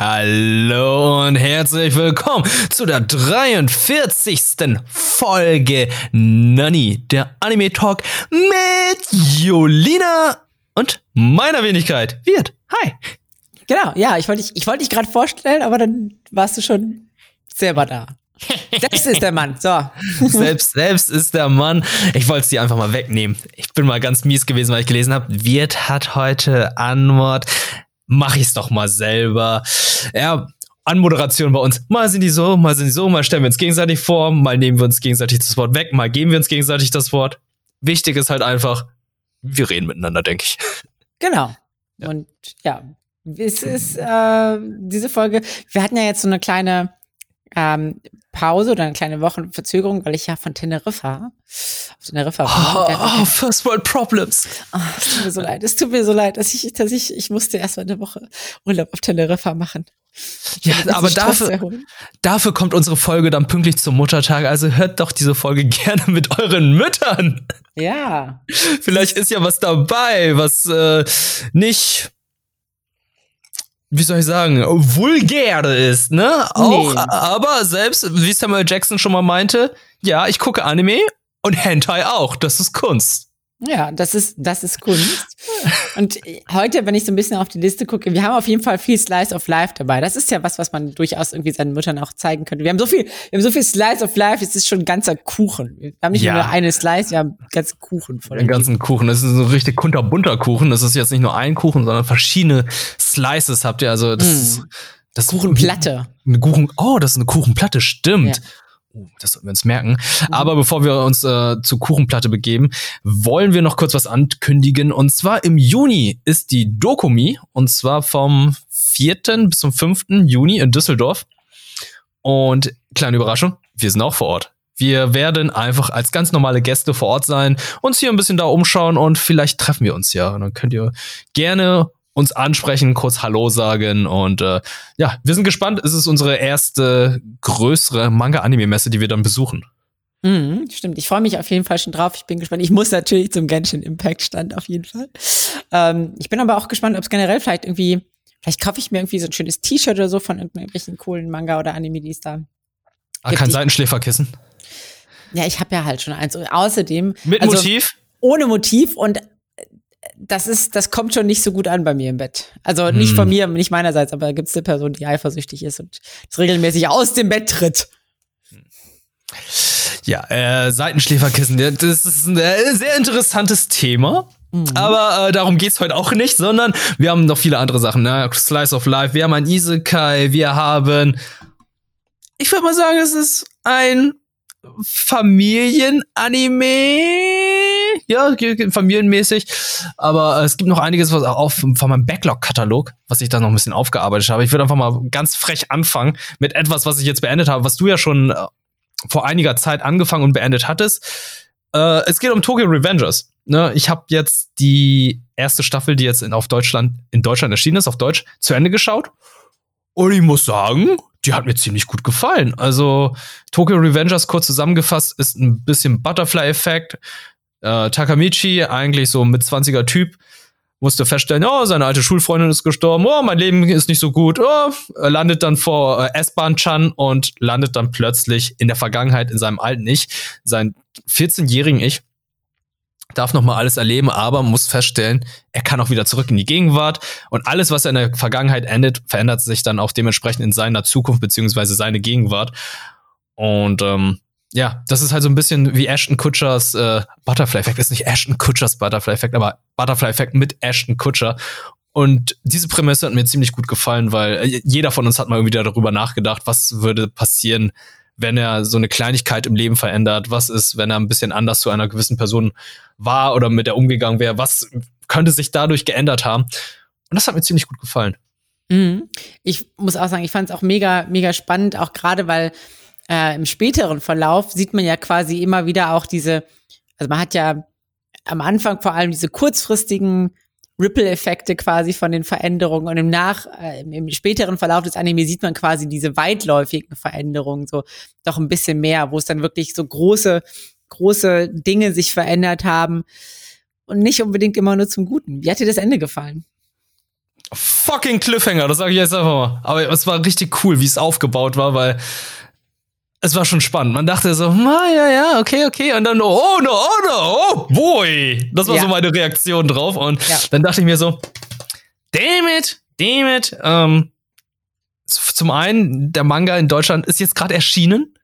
Hallo und herzlich willkommen zu der 43. Folge Nani, der Anime-Talk mit Julina und meiner Wenigkeit, Wirt. Hi. Genau, ja, ich wollte dich gerade vorstellen, aber dann warst du schon selber da. Selbst ist der Mann, so. Selbst ist der Mann. Ich wollte es dir einfach mal wegnehmen. Ich bin mal ganz mies gewesen, weil ich gelesen habe, Wirt hat heute Antwort. Mach ich's doch mal selber. Ja, Anmoderation bei uns. Mal sind die so, mal sind die so, mal stellen wir uns gegenseitig vor, mal nehmen wir uns gegenseitig das Wort weg, mal geben wir uns gegenseitig das Wort. Wichtig ist halt einfach, wir reden miteinander, denke ich. Genau. Ja. Und ja, es ist diese Folge, wir hatten ja jetzt so eine kleine Pause oder eine kleine Wochenverzögerung, weil ich ja von Teneriffa auf Teneriffa war. First World Problems. Oh, es tut mir so leid, dass ich musste erstmal eine Woche Urlaub auf Teneriffa machen. Ja, aber dafür kommt unsere Folge dann pünktlich zum Muttertag, also hört doch diese Folge gerne mit euren Müttern. Ja. Vielleicht ist ja was dabei, was nicht, wie soll ich sagen, vulgär ist, ne? Auch, nee. Aber selbst, wie Samuel Jackson schon mal meinte, ja, ich gucke Anime und Hentai auch, das ist Kunst. Ja, das ist Kunst. Und heute, wenn ich so ein bisschen auf die Liste gucke, wir haben auf jeden Fall viel Slice of Life dabei. Das ist ja was man durchaus irgendwie seinen Müttern auch zeigen könnte. Wir haben so viel Slice of Life, es ist schon ein ganzer Kuchen. Wir haben nicht nur eine Slice, wir haben einen ganzen Kuchen voll. Einen ganzen Kuchen, das ist so ein richtig kunterbunter Kuchen. Das ist jetzt nicht nur ein Kuchen, sondern verschiedene Slices habt ihr. Also das Kuchenplatte. Das ist eine Kuchenplatte, stimmt. Ja. Das sollten wir uns merken. Aber bevor wir uns zu Kuchenplatte begeben, wollen wir noch kurz was ankündigen. Und zwar im Juni ist die Dokumi. Und zwar vom 4. bis zum 5. Juni in Düsseldorf. Und kleine Überraschung, wir sind auch vor Ort. Wir werden einfach als ganz normale Gäste vor Ort sein, uns hier ein bisschen da umschauen und vielleicht treffen wir uns ja. Und dann könnt ihr gerne uns ansprechen, kurz Hallo sagen und ja, wir sind gespannt. Es ist unsere erste größere Manga-Anime-Messe, die wir dann besuchen. Stimmt, ich freue mich auf jeden Fall schon drauf. Ich bin gespannt. Ich muss natürlich zum Genshin Impact Stand auf jeden Fall. Ich bin aber auch gespannt, ob es generell vielleicht kaufe ich mir irgendwie so ein schönes T-Shirt oder so von irgendwelchen coolen Manga oder Anime, die es da gibt. Ah, kein Seitenschläferkissen? Ja, ich habe ja halt schon eins. Und außerdem mit Motiv? Ohne Motiv und das kommt schon nicht so gut an bei mir im Bett. Also nicht von mir, nicht meinerseits, aber da gibt es eine Person, die eifersüchtig ist und das regelmäßig aus dem Bett tritt. Ja, Seitenschläferkissen, das ist ein sehr interessantes Thema. Aber darum geht's heute auch nicht, sondern wir haben noch viele andere Sachen. Ne? Slice of Life, wir haben ein Isekai, wir haben, ich würde mal sagen, es ist ein Familienanime, ja, familienmäßig, aber es gibt noch einiges, was auch von meinem Backlog-Katalog, was ich da noch ein bisschen aufgearbeitet habe. Ich würde einfach mal ganz frech anfangen mit etwas, was ich jetzt beendet habe, was du ja schon vor einiger Zeit angefangen und beendet hattest. Es geht um Tokyo Revengers. Ne? Ich habe jetzt die erste Staffel, die jetzt in Deutschland erschienen ist, auf Deutsch, zu Ende geschaut. Und ich muss sagen, die hat mir ziemlich gut gefallen. Also, Tokyo Revengers, kurz zusammengefasst, ist ein bisschen Butterfly-Effekt. Takamichi, eigentlich so mit 20er Typ, musste feststellen, oh, seine alte Schulfreundin ist gestorben, oh, mein Leben ist nicht so gut, oh, landet dann vor S-Bahn-Chan und landet dann plötzlich in der Vergangenheit in seinem alten Ich, seinem 14-jährigen Ich. Darf noch mal alles erleben, aber muss feststellen, er kann auch wieder zurück in die Gegenwart und alles, was er in der Vergangenheit endet, verändert sich dann auch dementsprechend in seiner Zukunft beziehungsweise seine Gegenwart. Und ja, das ist halt so ein bisschen wie Ashton Kutschers Butterfly-Effekt. Ist nicht Ashton Kutschers Butterfly-Effekt, aber Butterfly-Effekt mit Ashton Kutscher. Und diese Prämisse hat mir ziemlich gut gefallen, weil jeder von uns hat mal irgendwie darüber nachgedacht, was würde passieren, wenn er so eine Kleinigkeit im Leben verändert, was ist, wenn er ein bisschen anders zu einer gewissen Person war oder mit der umgegangen wäre, was könnte sich dadurch geändert haben? Und das hat mir ziemlich gut gefallen. Ich muss auch sagen, ich fand es auch mega, mega spannend, auch gerade, weil im späteren Verlauf sieht man ja quasi immer wieder auch diese, also man hat ja am Anfang vor allem diese kurzfristigen Ripple-Effekte quasi von den Veränderungen und im späteren Verlauf des Anime sieht man quasi diese weitläufigen Veränderungen so doch ein bisschen mehr, wo es dann wirklich so große Dinge sich verändert haben und nicht unbedingt immer nur zum Guten. Wie hat dir das Ende gefallen? fucking Cliffhanger, das sage ich jetzt einfach mal. Aber es war richtig cool, wie es aufgebaut war, weil es war schon spannend. Man dachte so, ja, okay. Und dann, oh no, oh boy. Das war so meine Reaktion drauf. Und dann dachte ich mir so, damn it. Zum einen, der Manga in Deutschland ist jetzt gerade erschienen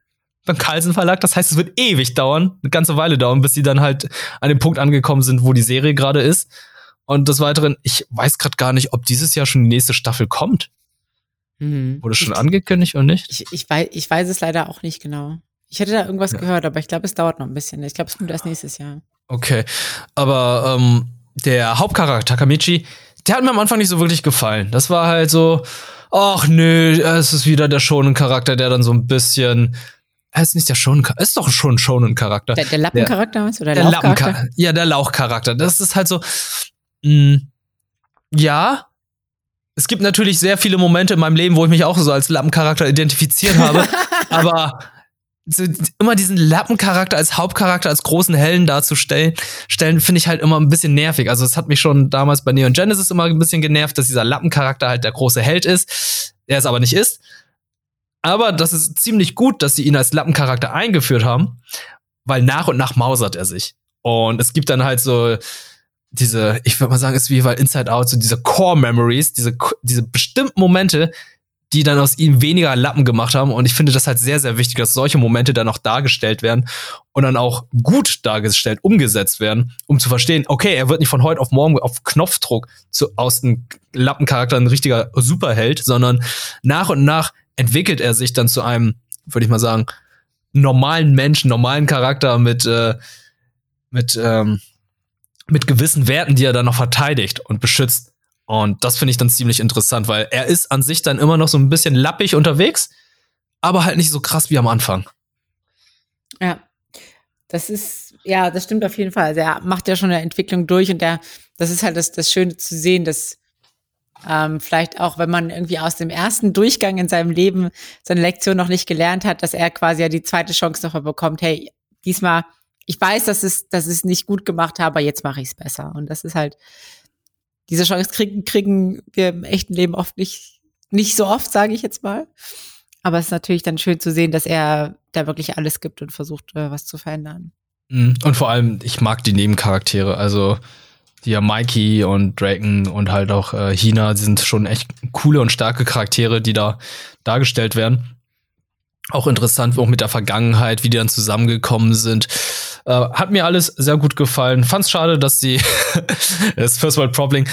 beim Carlsen Verlag. Das heißt, es wird ewig dauern, eine ganze Weile dauern, bis sie dann halt an dem Punkt angekommen sind, wo die Serie gerade ist. Und des Weiteren, ich weiß gerade gar nicht, ob dieses Jahr schon die nächste Staffel kommt. Wurde schon angekündigt oder nicht? Ich weiß es leider auch nicht genau. Ich hätte da irgendwas gehört, aber ich glaube, es dauert noch ein bisschen. Ich glaube, es kommt erst nächstes Jahr. Okay, aber der Hauptcharakter, Takamichi, der hat mir am Anfang nicht so wirklich gefallen. Das war halt so, ach nö, es ist wieder der Shonen-Charakter, der dann so ein bisschen... Er ist nicht der Shonen-Charakter, ist doch schon ein Shonen-Charakter. Der Lappencharakter meinst du? Oder der Lauchcharakter? Ja, der Lauchcharakter. Das ist halt so... Ja, es gibt natürlich sehr viele Momente in meinem Leben, wo ich mich auch so als Lappencharakter identifiziert habe, aber immer diesen Lappencharakter als Hauptcharakter, als großen Helden darzustellen, finde ich halt immer ein bisschen nervig. Also es hat mich schon damals bei Neon Genesis immer ein bisschen genervt, dass dieser Lappencharakter halt der große Held ist, der es aber nicht ist. Aber das ist ziemlich gut, dass sie ihn als Lappencharakter eingeführt haben, weil nach und nach mausert er sich. Und es gibt dann halt so diese, ich würde mal sagen, ist wie bei Inside Out, so diese Core-Memories, diese bestimmten Momente, die dann aus ihm weniger Lappen gemacht haben. Und ich finde das halt sehr, sehr wichtig, dass solche Momente dann auch dargestellt werden und dann auch gut dargestellt, umgesetzt werden, um zu verstehen, okay, er wird nicht von heute auf morgen auf Knopfdruck aus einem Lappencharakter ein richtiger Superheld, sondern nach und nach entwickelt er sich dann zu einem, würde ich mal sagen, normalen Menschen, normalen Charakter mit gewissen Werten, die er dann noch verteidigt und beschützt. Und das finde ich dann ziemlich interessant, weil er ist an sich dann immer noch so ein bisschen lappig unterwegs, aber halt nicht so krass wie am Anfang. Ja, das stimmt auf jeden Fall. Also er macht ja schon eine Entwicklung durch und das ist halt das Schöne zu sehen, dass vielleicht auch, wenn man irgendwie aus dem ersten Durchgang in seinem Leben seine Lektion noch nicht gelernt hat, dass er quasi ja die zweite Chance noch mal bekommt. Hey, diesmal, ich weiß, dass ich es nicht gut gemacht habe, aber jetzt mache ich es besser. Und das ist halt, diese Chance kriegen wir im echten Leben oft nicht so oft, sage ich jetzt mal. Aber es ist natürlich dann schön zu sehen, dass er da wirklich alles gibt und versucht, was zu verändern. Und vor allem, ich mag die Nebencharaktere. Also ja, Mikey und Draken und halt auch Hina, die sind schon echt coole und starke Charaktere, die da dargestellt werden. Auch interessant, auch mit der Vergangenheit, wie die dann zusammengekommen sind. Hat mir alles sehr gut gefallen. Fand's schade, dass sie das First World Problem,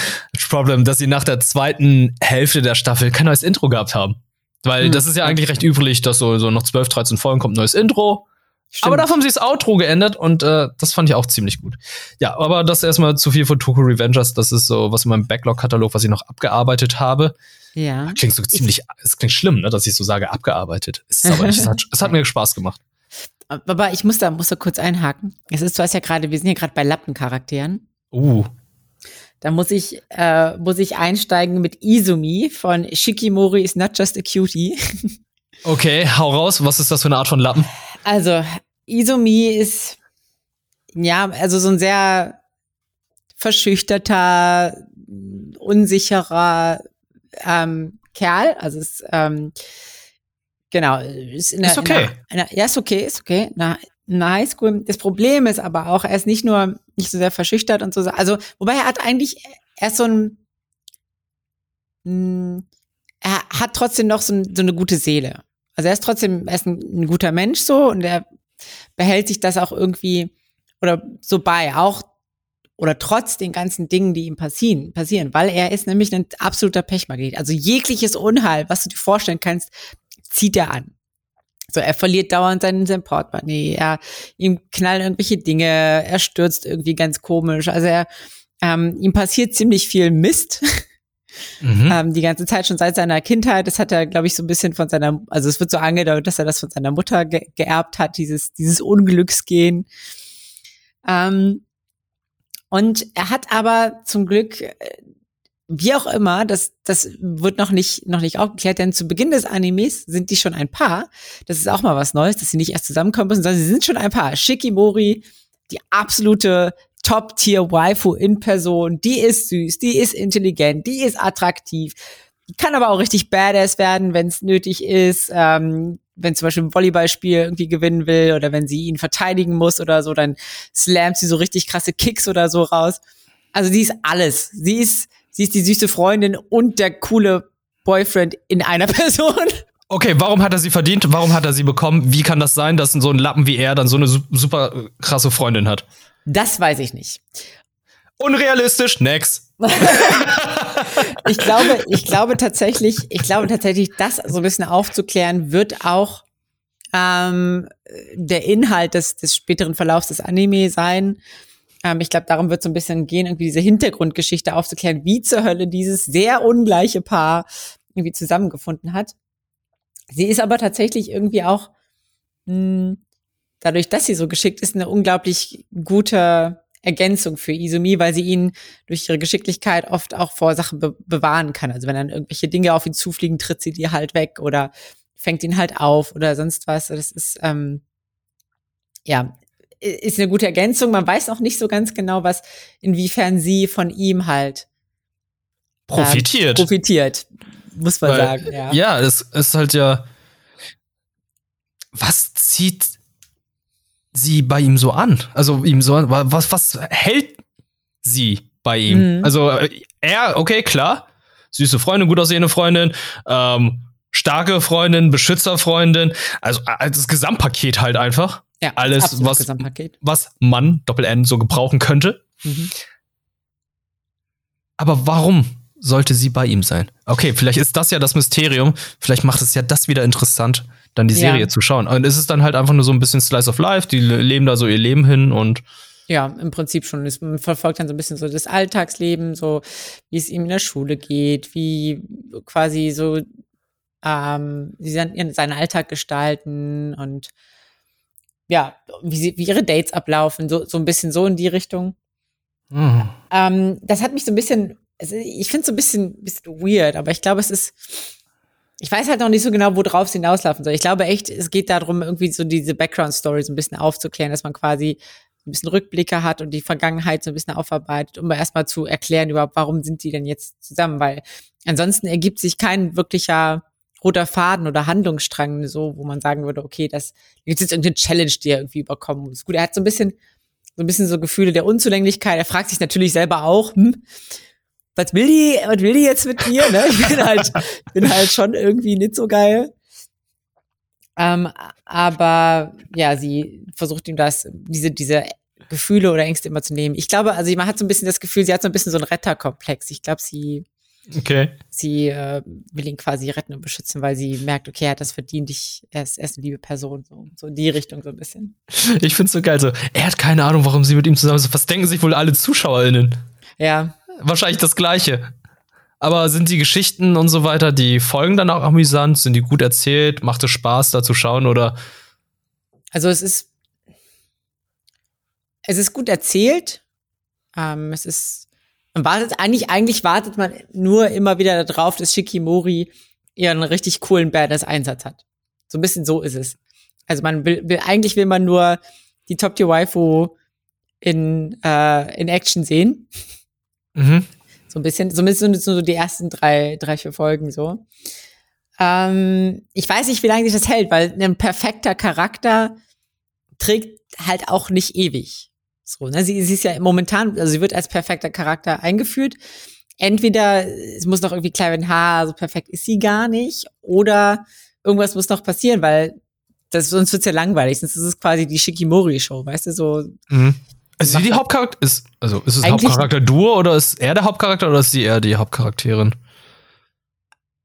dass sie nach der zweiten Hälfte der Staffel kein neues Intro gehabt haben. Weil das ist ja eigentlich recht üblich, dass so noch 12, 13 Folgen kommt ein neues Intro. Stimmt. Aber davon haben sie das Outro geändert und das fand ich auch ziemlich gut. Ja, aber das erstmal zu viel von Tokyo Revengers. Das ist so was in meinem Backlog-Katalog, was ich noch abgearbeitet habe. Ja. Klingt so ziemlich, es klingt schlimm, ne, dass ich so sage, abgearbeitet. Ist es aber nicht. Es hat mir Spaß gemacht. Aber ich muss da kurz einhaken. Wir sind hier gerade bei Lappencharakteren. Da muss ich einsteigen mit Izumi von Shikimori's Not Just a Cutie. Okay, hau raus. Was ist das für eine Art von Lappen? Also, Izumi ist, so ein sehr verschüchterter, unsicherer Kerl. Also, ist in der, ist okay. Ja, ist okay, In der Highschool. Das Problem ist aber auch, er ist nicht so sehr verschüchtert und so. Also, wobei er hat trotzdem noch so eine gute Seele. Also er ist ein guter Mensch so und er behält sich das auch irgendwie oder so bei, auch oder trotz den ganzen Dingen, die ihm passieren, weil er ist nämlich ein absoluter Pechmagnet. Also jegliches Unheil, was du dir vorstellen kannst, zieht er an. So, er verliert dauernd sein Portemonnaie, ihm knallen irgendwelche Dinge, er stürzt irgendwie ganz komisch. Also ihm passiert ziemlich viel Mist. Die ganze Zeit, schon seit seiner Kindheit. Das hat er, glaube ich, so ein bisschen von seiner, also es wird so angedeutet, dass er das von seiner Mutter geerbt hat, dieses Unglücksgehen. Und er hat aber zum Glück, wie auch immer, das wird noch nicht aufgeklärt, denn zu Beginn des Animes sind die schon ein Paar. Das ist auch mal was Neues, dass sie nicht erst zusammenkommen müssen, sondern sie sind schon ein Paar. Shikimori, die absolute Top-Tier-Waifu in Person. Die ist süß, die ist intelligent, die ist attraktiv. Die kann aber auch richtig badass werden, wenn es nötig ist. Wenn zum Beispiel ein Volleyballspiel irgendwie gewinnen will oder wenn sie ihn verteidigen muss oder so, dann slammt sie so richtig krasse Kicks oder so raus. Also die ist alles. Sie ist die süße Freundin und der coole Boyfriend in einer Person. Okay, warum hat er sie verdient? Warum hat er sie bekommen? Wie kann das sein, dass so ein Lappen wie er dann so eine super krasse Freundin hat? Das weiß ich nicht. Unrealistisch, next. Ich glaube tatsächlich, das so ein bisschen aufzuklären, wird auch der Inhalt des späteren Verlaufs des Anime sein. Ich glaube, darum wird so ein bisschen gehen, irgendwie diese Hintergrundgeschichte aufzuklären, wie zur Hölle dieses sehr ungleiche Paar irgendwie zusammengefunden hat. Sie ist aber tatsächlich irgendwie auch, dadurch, dass sie so geschickt ist, eine unglaublich gute Ergänzung für Izumi, weil sie ihn durch ihre Geschicklichkeit oft auch vor Sachen bewahren kann. Also wenn dann irgendwelche Dinge auf ihn zufliegen, tritt sie die halt weg oder fängt ihn halt auf oder sonst was. Das ist, ist eine gute Ergänzung. Man weiß auch nicht so ganz genau, inwiefern sie von ihm halt profitiert, muss man sagen. Ja. Ja, es ist halt ja, was zieht sie bei ihm so an? Also ihm so an, was hält sie bei ihm? Mhm. Also er, okay, klar, süße Freundin, gut aussehende Freundin, starke Freundin, Beschützerfreundin, also das Gesamtpaket halt einfach. Ja, alles, was Mann, Doppel-N, so gebrauchen könnte. Mhm. Aber warum sollte sie bei ihm sein? Okay, vielleicht ist das ja das Mysterium. Vielleicht macht es ja das wieder interessant, dann die Serie zu schauen. Und es ist dann halt einfach nur so ein bisschen Slice of Life. Die leben da so ihr Leben hin und ja, im Prinzip schon. Man verfolgt dann so ein bisschen so das Alltagsleben, so wie es ihm in der Schule geht, wie quasi so sie seinen Alltag gestalten und ja, wie ihre Dates ablaufen, so ein bisschen so in die Richtung. Mhm. Das hat mich so ein bisschen, also ich finde es so ein bisschen weird, aber ich glaube, es ist, ich weiß halt noch nicht so genau, worauf es hinauslaufen soll. Ich glaube echt, es geht darum, irgendwie so diese Background-Story so ein bisschen aufzuklären, dass man quasi ein bisschen Rückblicke hat und die Vergangenheit so ein bisschen aufarbeitet, um erstmal zu erklären überhaupt, warum sind die denn jetzt zusammen, weil ansonsten ergibt sich kein wirklicher roter Faden oder Handlungsstrang, so, wo man sagen würde, okay, das gibt jetzt irgendeine Challenge, die er irgendwie überkommen muss. Gut, er hat so ein bisschen so Gefühle der Unzulänglichkeit. Er fragt sich natürlich selber auch, was will die jetzt mit mir? Ne? Ich bin halt schon irgendwie nicht so geil. Aber ja, sie versucht ihm diese Gefühle oder Ängste immer zu nehmen. Ich glaube, also man hat so ein bisschen das Gefühl, sie hat so ein bisschen so einen Retterkomplex. Ich glaube, sie will ihn quasi retten und beschützen, weil sie merkt, okay, er hat das verdient, er ist eine liebe Person, so in die Richtung so ein bisschen. Ich find's so geil, so, er hat keine Ahnung, warum sie mit ihm zusammen ist. Was denken sich wohl alle ZuschauerInnen? Ja. Wahrscheinlich das Gleiche. Aber sind die Geschichten und so weiter, die Folgen dann auch amüsant? Sind die gut erzählt? Macht es Spaß, da zu schauen, oder? Also es ist gut erzählt. Es ist Man wartet man nur immer wieder darauf, dass Shikimori ihren richtig coolen Badass-Einsatz hat. So ein bisschen so ist es. Also man will man nur die Top-Tier-Waifu in Action sehen. Mhm. So ein bisschen, zumindest so die ersten 3-4 Folgen so. Ich weiß nicht, wie lange sich das hält, weil ein perfekter Charakter trägt halt auch nicht ewig. So, ne? Sie ist ja momentan, also sie wird als perfekter Charakter eingeführt. Entweder es muss noch irgendwie klein werden, so perfekt ist sie gar nicht, oder irgendwas muss noch passieren, weil sonst wird's ja langweilig. Sonst ist es quasi die Shikimori-Show, weißt du, so. Mhm. Ist sie die Hauptcharakter? Ist es Hauptcharakter-Duo oder ist er der Hauptcharakter oder ist sie eher die Hauptcharakterin?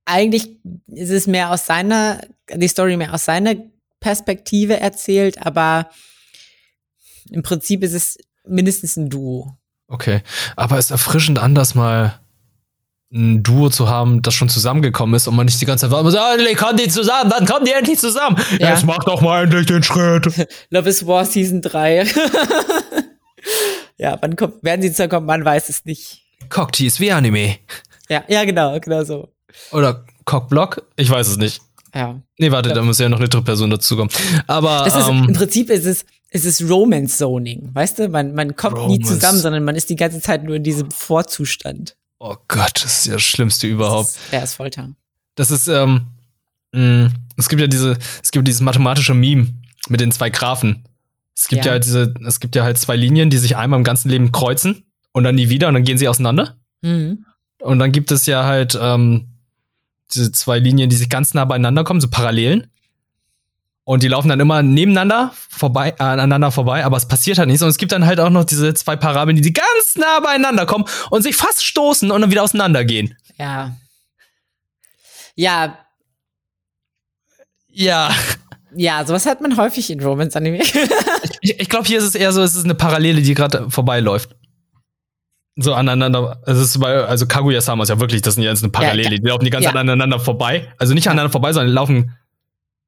Eigentlich ist es die Story mehr aus seiner Perspektive erzählt, aber im Prinzip ist es mindestens ein Duo. Okay, aber es ist erfrischend anders, mal ein Duo zu haben, das schon zusammengekommen ist und man nicht die ganze Zeit warten muss, dann kommen die endlich zusammen. Ja. Jetzt mach doch mal endlich den Schritt. Love is War Season 3. Ja, werden sie zusammenkommen, man weiß es nicht. Cocktail ist wie Anime. Ja, genau so. Oder Cockblock, ich weiß es nicht. Ja. Nee, warte, da muss ja noch eine dritte Person dazukommen. Aber im Prinzip ist es es ist Romance-Zoning, weißt du? Man kommt nie zusammen, sondern man ist die ganze Zeit nur in diesem Vorzustand. Oh Gott, das ist ja das Schlimmste überhaupt. Das ist Folter. Das ist, es gibt dieses mathematische Meme mit den zwei Graphen. Es gibt ja halt zwei Linien, die sich einmal im ganzen Leben kreuzen und dann nie wieder und dann gehen sie auseinander. Mhm. Und dann gibt es ja halt diese zwei Linien, die sich ganz nah beieinander kommen, so Parallelen. Und die laufen dann immer nebeneinander aneinander vorbei, aber es passiert halt nichts. Und es gibt dann halt auch noch diese zwei Parabeln, die ganz nah beieinander kommen und sich fast stoßen und dann wieder auseinandergehen. Ja. Ja. Ja. Ja, sowas hat man häufig in Romance-Anime. Ich glaube, hier ist es eher so, es ist eine Parallele, die gerade vorbeiläuft. So aneinander, also Kaguya-sama ist ja wirklich, das sind ja jetzt eine Parallele, die laufen die ganze Zeit aneinander vorbei. Also nicht aneinander vorbei, sondern laufen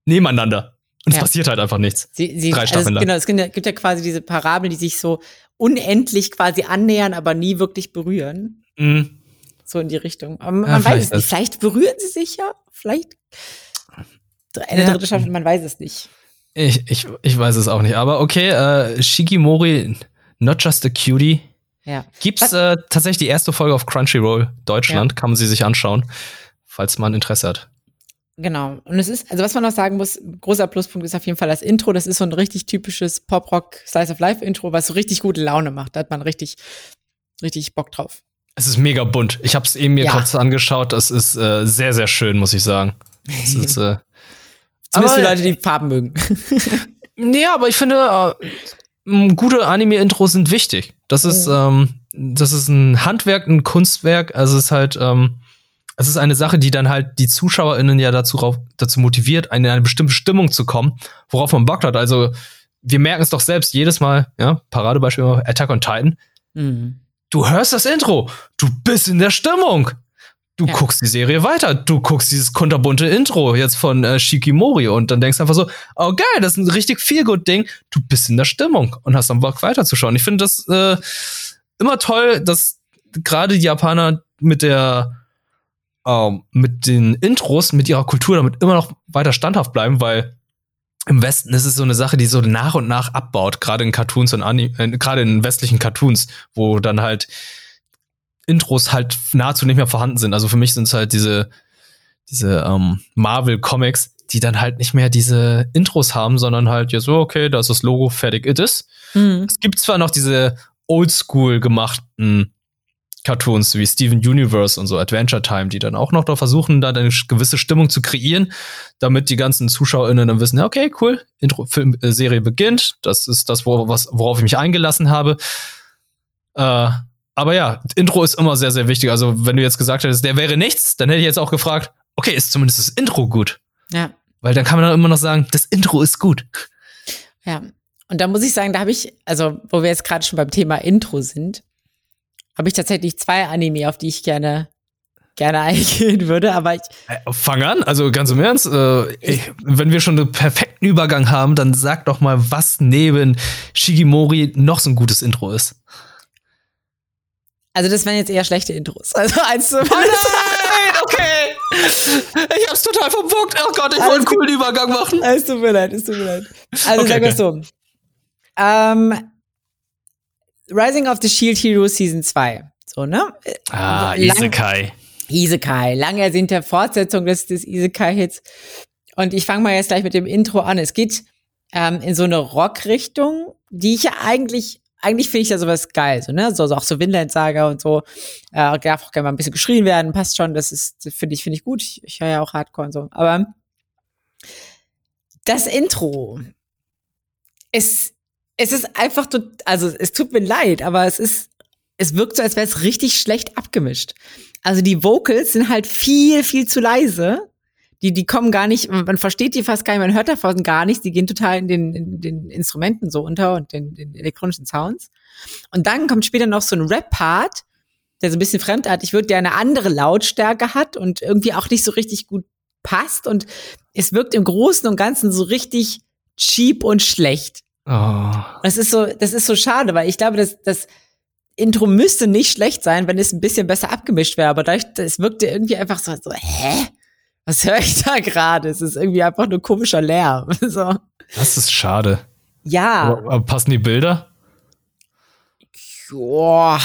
nebeneinander. Und es passiert halt einfach nichts. Drei Staffeln lang. Genau, es gibt ja quasi diese Parabeln, die sich so unendlich quasi annähern, aber nie wirklich berühren. Mhm. So in die Richtung. Aber man weiß es nicht. Vielleicht berühren sie sich ja. Vielleicht eine dritte Staffel, man weiß es nicht. Ich weiß es auch nicht. Aber okay, Shikimori, Not Just a Cutie. Ja. Gibt's tatsächlich die erste Folge auf Crunchyroll Deutschland. Kann man sie sich anschauen, falls man Interesse hat. Genau. Und es ist, also was man noch sagen muss, großer Pluspunkt ist auf jeden Fall das Intro. Das ist so ein richtig typisches Pop-Rock-Slice-of-Life-Intro, was so richtig gute Laune macht. Da hat man richtig, richtig Bock drauf. Es ist mega bunt. Ich habe es eben mir kurz angeschaut. Das ist sehr, sehr schön, muss ich sagen. Das ist, zumindest für Leute, die Farben mögen. Nee, aber ich finde, gute Anime-Intros sind wichtig. Das ist ein Handwerk, ein Kunstwerk. Also es ist halt es ist eine Sache, die dann halt die ZuschauerInnen ja dazu motiviert, in eine bestimmte Stimmung zu kommen, worauf man Bock hat. Also, wir merken es doch selbst jedes Mal, ja, Paradebeispiel Attack on Titan. Mhm. Du hörst das Intro, du bist in der Stimmung. Du guckst die Serie weiter, du guckst dieses kunterbunte Intro jetzt von Shikimori und dann denkst du einfach so, oh geil, das ist ein richtig Feel-Good-Ding. Du bist in der Stimmung und hast dann Bock weiterzuschauen. Ich finde das immer toll, dass gerade die Japaner mit den Intros, mit ihrer Kultur damit immer noch weiter standhaft bleiben, weil im Westen ist es so eine Sache, die so nach und nach abbaut, gerade in Cartoons und gerade in westlichen Cartoons, wo dann halt Intros halt nahezu nicht mehr vorhanden sind. Also für mich sind es halt diese Marvel-Comics, die dann halt nicht mehr diese Intros haben, sondern halt ja so, okay, da ist das Logo, fertig, it is. Mhm. Es gibt zwar noch diese oldschool gemachten Cartoons wie Steven Universe und so Adventure Time, die dann auch noch da versuchen, da eine gewisse Stimmung zu kreieren, damit die ganzen ZuschauerInnen dann wissen, okay, cool, Serie beginnt, das ist das, worauf ich mich eingelassen habe. Aber ja, Intro ist immer sehr, sehr wichtig. Also wenn du jetzt gesagt hättest, der wäre nichts, dann hätte ich jetzt auch gefragt, okay, ist zumindest das Intro gut? Ja. Weil dann kann man dann immer noch sagen, das Intro ist gut. Ja, und da muss ich sagen, wo wir jetzt gerade schon beim Thema Intro sind, habe ich tatsächlich zwei Anime, auf die ich gerne eingehen würde, aber ich... Fang an, also ganz im Ernst, wenn wir schon einen perfekten Übergang haben, dann sag doch mal, was neben Shikimori noch so ein gutes Intro ist. Also das wären jetzt eher schlechte Intros. Also eins zumindest. Nein, okay. Ich hab's total verbockt. Oh Gott, ich wollte einen coolen Übergang machen. Es tut mir leid, es tut mir leid. Also okay, sagen wir so. Rising of the Shield Hero Season 2. So, ne? Isekai. Isekai. Lange ersehnte Fortsetzung des Isekai-Hits. Und ich fange mal jetzt gleich mit dem Intro an. Es geht in so eine Rock-Richtung, die ich ja eigentlich finde ich da sowas geil. So, ne? So auch so Vinland-Saga und so. Darf auch gerne mal ein bisschen geschrien werden. Passt schon. Das finde ich gut. Ich höre ja auch Hardcore und so. Aber das Intro ist... Es ist einfach, also es tut mir leid, aber es wirkt so, als wäre es richtig schlecht abgemischt. Also die Vocals sind halt viel, viel zu leise. Die kommen gar nicht, man versteht die fast gar nicht, man hört davon gar nichts. Die gehen total in den Instrumenten so unter und den elektronischen Sounds. Und dann kommt später noch so ein Rap-Part, der so ein bisschen fremdartig wird, der eine andere Lautstärke hat und irgendwie auch nicht so richtig gut passt. Und es wirkt im Großen und Ganzen so richtig cheap und schlecht. Oh. Das ist so schade, weil ich glaube, das Intro müsste nicht schlecht sein, wenn es ein bisschen besser abgemischt wäre, aber dadurch, es wirkte irgendwie einfach so, hä? Was höre ich da gerade? Es ist irgendwie einfach nur komischer Lärm. So. Das ist schade. Ja. Aber passen die Bilder? Joa.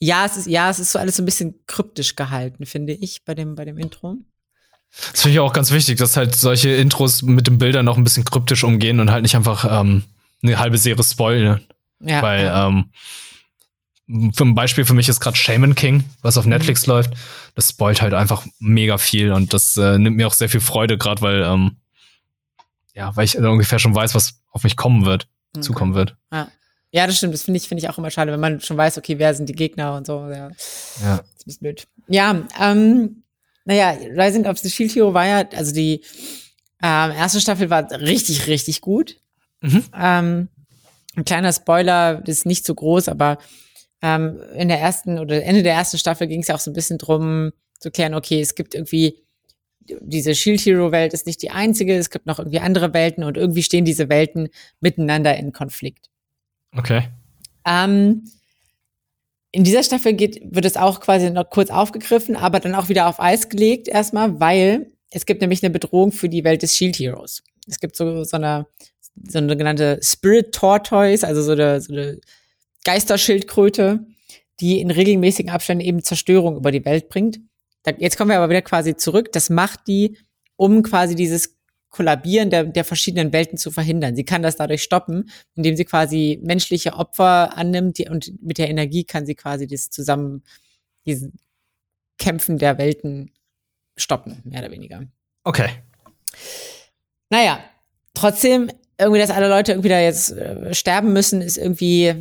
Ja, es ist so alles so ein bisschen kryptisch gehalten, finde ich, bei dem Intro. Das finde ich auch ganz wichtig, dass halt solche Intros mit den Bildern noch ein bisschen kryptisch umgehen und halt nicht einfach eine halbe Serie spoilern. Ja. Weil, für ein Beispiel für mich ist gerade Shaman King, was auf Netflix läuft. Das spoilt halt einfach mega viel und das nimmt mir auch sehr viel Freude, gerade weil, weil ich ungefähr schon weiß, was auf mich kommen wird, zukommen wird. Ja. Ja, das stimmt. Das finde ich auch immer schade, wenn man schon weiß, okay, wer sind die Gegner und so. Ja. Das ist ein bisschen blöd. Ja, Rising of the Shield Hero war ja, also die erste Staffel war richtig, richtig gut. Mhm. Ein kleiner Spoiler, das ist nicht so groß, aber in der ersten oder Ende der ersten Staffel ging es ja auch so ein bisschen drum zu klären, okay, es gibt irgendwie diese Shield Hero Welt ist nicht die einzige, es gibt noch irgendwie andere Welten und irgendwie stehen diese Welten miteinander in Konflikt. Okay. In dieser Staffel wird es auch quasi noch kurz aufgegriffen, aber dann auch wieder auf Eis gelegt erstmal, weil es gibt nämlich eine Bedrohung für die Welt des Shield Heroes. Es gibt so eine genannte Spirit Tortoise, also so eine Geisterschildkröte, die in regelmäßigen Abständen eben Zerstörung über die Welt bringt. Jetzt kommen wir aber wieder quasi zurück. Das macht die, um quasi dieses Kollabieren der verschiedenen Welten zu verhindern. Sie kann das dadurch stoppen, indem sie quasi menschliche Opfer annimmt und mit der Energie kann sie quasi dieses Kämpfen der Welten stoppen, mehr oder weniger. Okay. Naja, trotzdem irgendwie, dass alle Leute irgendwie da jetzt sterben müssen, ist irgendwie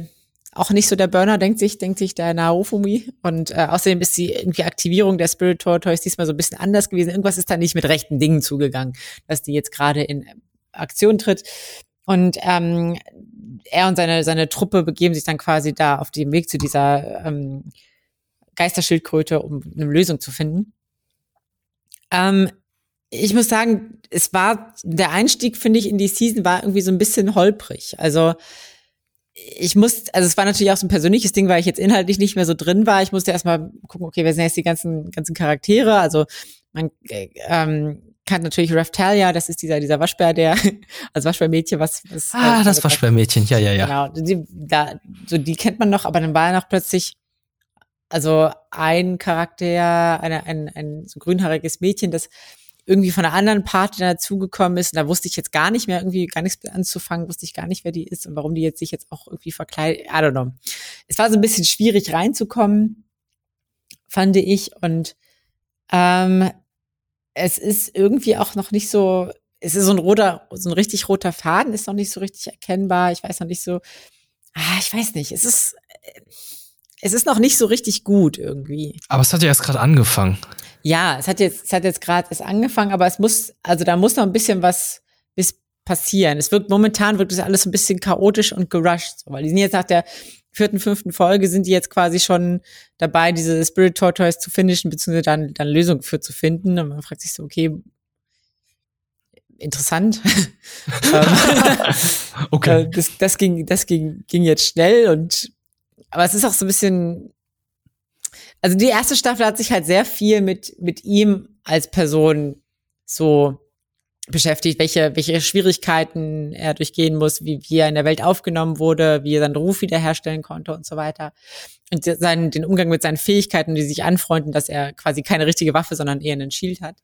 auch nicht so der Burner, denkt sich der Naofumi. Und außerdem ist die irgendwie Aktivierung der Spirit Tortoise diesmal so ein bisschen anders gewesen. Irgendwas ist da nicht mit rechten Dingen zugegangen, dass die jetzt gerade in Aktion tritt. Und er und seine Truppe begeben sich dann quasi da auf dem Weg zu dieser Geisterschildkröte, um eine Lösung zu finden. Ich muss sagen, der Einstieg, finde ich, in die Season war irgendwie so ein bisschen holprig. Also es war natürlich auch so ein persönliches Ding, weil ich jetzt inhaltlich nicht mehr so drin war. Ich musste erstmal gucken, okay, wer sind jetzt die ganzen Charaktere? Also man kann natürlich Raftalia, das ist dieser Waschbär, Waschbärmädchen, was das Waschbärmädchen, ja. Genau, die kennt man noch, aber dann war noch plötzlich also ein Charakter, ein so grünhaariges Mädchen, das irgendwie von einer anderen Party dazugekommen ist. Und da wusste ich jetzt gar nicht mehr, irgendwie gar nichts anzufangen, wusste ich gar nicht, wer die ist und warum die jetzt sich jetzt auch irgendwie verkleidet. I don't know. Es war so ein bisschen schwierig reinzukommen, fand ich. Und es ist irgendwie auch noch nicht so, es ist so ein richtig roter Faden, ist noch nicht so richtig erkennbar. Ich weiß noch nicht so, ich weiß nicht, es ist noch nicht so richtig gut irgendwie. Aber es hat ja erst gerade angefangen. Ja, es hat jetzt gerade erst angefangen, aber da muss noch ein bisschen was passieren. Momentan wirkt es alles ein bisschen chaotisch und gerusht, so, weil die sind jetzt nach der 4., 5. Folge sind die jetzt quasi schon dabei, diese Spirit Tortoise zu finishen, beziehungsweise dann Lösungen für zu finden. Und man fragt sich so, okay, interessant. Okay. Das ging jetzt schnell aber es ist auch so ein bisschen. Also die erste Staffel hat sich halt sehr viel mit ihm als Person so beschäftigt, welche Schwierigkeiten er durchgehen muss, wie er in der Welt aufgenommen wurde, wie er seinen Ruf wiederherstellen konnte und so weiter. Und den Umgang mit seinen Fähigkeiten, die sich anfreunden, dass er quasi keine richtige Waffe, sondern eher einen Schild hat.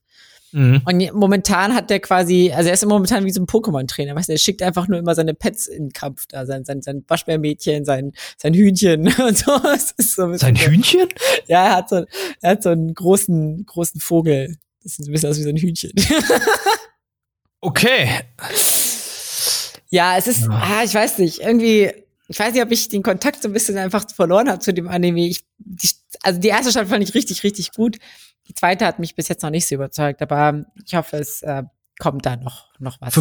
Mhm. Und momentan hat der quasi, also er ist momentan wie so ein Pokémon-Trainer, weißt du, er schickt einfach nur immer seine Pets in den Kampf, da sein Waschbärmädchen, sein Hühnchen und so. Sein Hühnchen? Ja, er hat so einen großen Vogel. Das sieht so ein bisschen aus wie so ein Hühnchen. Okay. Ja, es ist, ich weiß nicht, irgendwie, ich weiß nicht, ob ich den Kontakt so ein bisschen einfach verloren habe zu dem Anime. Die erste Staffel fand ich richtig, richtig gut. Die zweite hat mich bis jetzt noch nicht so überzeugt, aber ich hoffe, es kommt da noch was.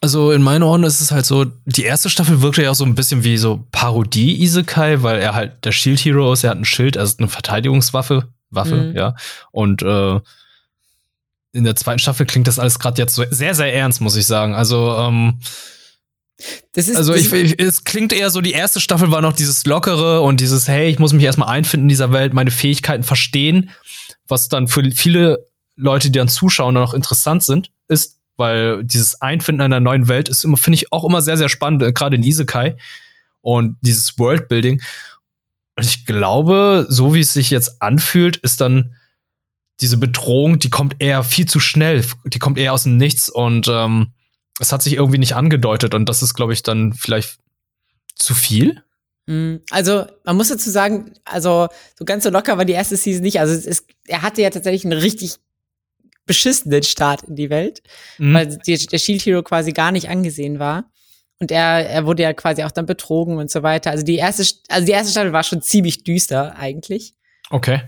Also in meinen Ohren ist es halt so, die erste Staffel wirkte ja auch so ein bisschen wie so Parodie-Isekai, weil er halt der Shield Hero ist, er hat ein Schild, also eine Verteidigungswaffe, ja. Und in der zweiten Staffel klingt das alles gerade jetzt so sehr, sehr ernst, muss ich sagen. Also, es klingt eher so, die erste Staffel war noch dieses Lockere und dieses, hey, ich muss mich erstmal einfinden in dieser Welt, meine Fähigkeiten verstehen, was dann für viele Leute, die dann zuschauen, dann auch interessant sind, ist, weil dieses Einfinden einer neuen Welt ist immer, finde ich, auch immer sehr, sehr spannend, gerade in Isekai und dieses Worldbuilding. Und ich glaube, so wie es sich jetzt anfühlt, ist dann diese Bedrohung, die kommt eher viel zu schnell, die kommt eher aus dem Nichts und es hat sich irgendwie nicht angedeutet und das ist, glaube ich, dann vielleicht zu viel. Also, man muss dazu sagen, also so ganz so locker war die erste Season nicht. Also, er hatte ja tatsächlich einen richtig beschissenen Start in die Welt, weil der Shield Hero quasi gar nicht angesehen war. Und er wurde ja quasi auch dann betrogen und so weiter. Also, die erste Staffel war schon ziemlich düster eigentlich. Okay.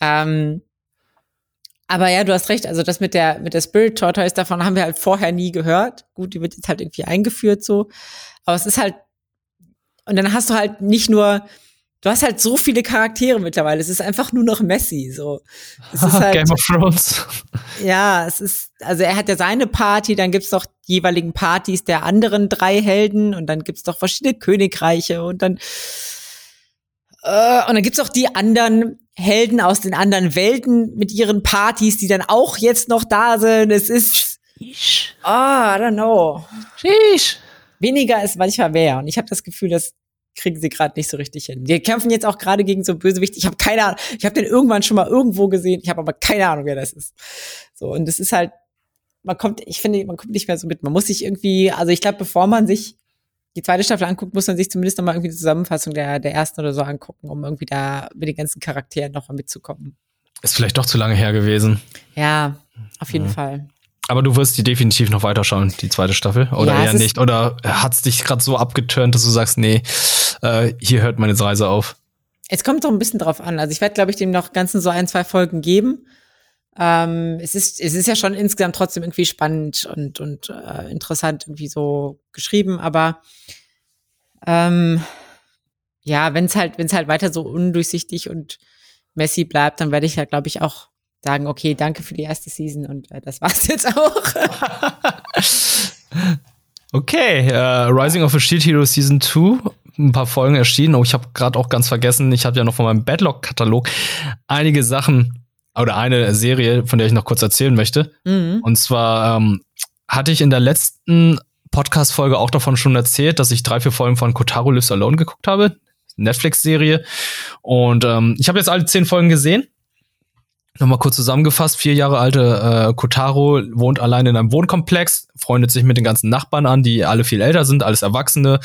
Aber ja, du hast recht, also das mit der Spirit Tortoise, davon haben wir halt vorher nie gehört. Gut, die wird jetzt halt irgendwie eingeführt so. Aber es ist halt, und dann hast du halt nicht nur, du hast halt so viele Charaktere mittlerweile. Es ist einfach nur noch messy, so. Es ist halt, Game of Thrones. Ja, es ist, also er hat ja seine Party, dann gibt's noch die jeweiligen Partys der anderen drei Helden und dann gibt's noch verschiedene Königreiche und dann gibt's noch die anderen Helden aus den anderen Welten mit ihren Partys, die dann auch jetzt noch da sind. Es ist, I don't know. Sheesh. Weniger ist manchmal mehr. Und ich habe das Gefühl, das kriegen sie gerade nicht so richtig hin. Die kämpfen jetzt auch gerade gegen so einen Bösewicht. Ich habe keine Ahnung. Ich habe den irgendwann schon mal irgendwo gesehen. Ich habe aber keine Ahnung, wer das ist. So, und es ist halt, man kommt nicht mehr so mit. Man muss sich irgendwie, also ich glaube, bevor man sich die zweite Staffel anguckt, muss man sich zumindest noch mal irgendwie die Zusammenfassung der ersten oder so angucken, um irgendwie da mit den ganzen Charakteren noch mal mitzukommen. Ist vielleicht doch zu lange her gewesen. Ja, auf jeden Fall. Aber du wirst die definitiv noch weiterschauen, die zweite Staffel? Oder ja, eher nicht? Oder hat's dich gerade so abgeturnt, dass du sagst, nee, hier hört meine Reise auf? Es kommt doch ein bisschen drauf an. Also ich werde, glaube ich, dem noch ganzen so 1-2 Folgen geben. Es ist ja schon insgesamt trotzdem irgendwie spannend und interessant irgendwie so geschrieben, aber ja, wenn's halt weiter so undurchsichtig und messy bleibt, dann werde ich ja, glaube ich, auch sagen, okay, danke für die erste Season und das war's jetzt auch. Okay, Rising of the Shield Hero Season 2, ein paar Folgen erschienen. Oh, ich habe gerade auch ganz vergessen, ich habe ja noch von meinem Backlog-Katalog einige Sachen oder eine Serie, von der ich noch kurz erzählen möchte. Mhm. Und zwar hatte ich in der letzten Podcast-Folge auch davon schon erzählt, dass ich 3-4 Folgen von Kotaro Lives Alone geguckt habe. Netflix-Serie. Und ich habe jetzt alle 10 Folgen gesehen. Nochmal kurz zusammengefasst, 4 Jahre alte Kotaro wohnt allein in einem Wohnkomplex, freundet sich mit den ganzen Nachbarn an, die alle viel älter sind, alles Erwachsene,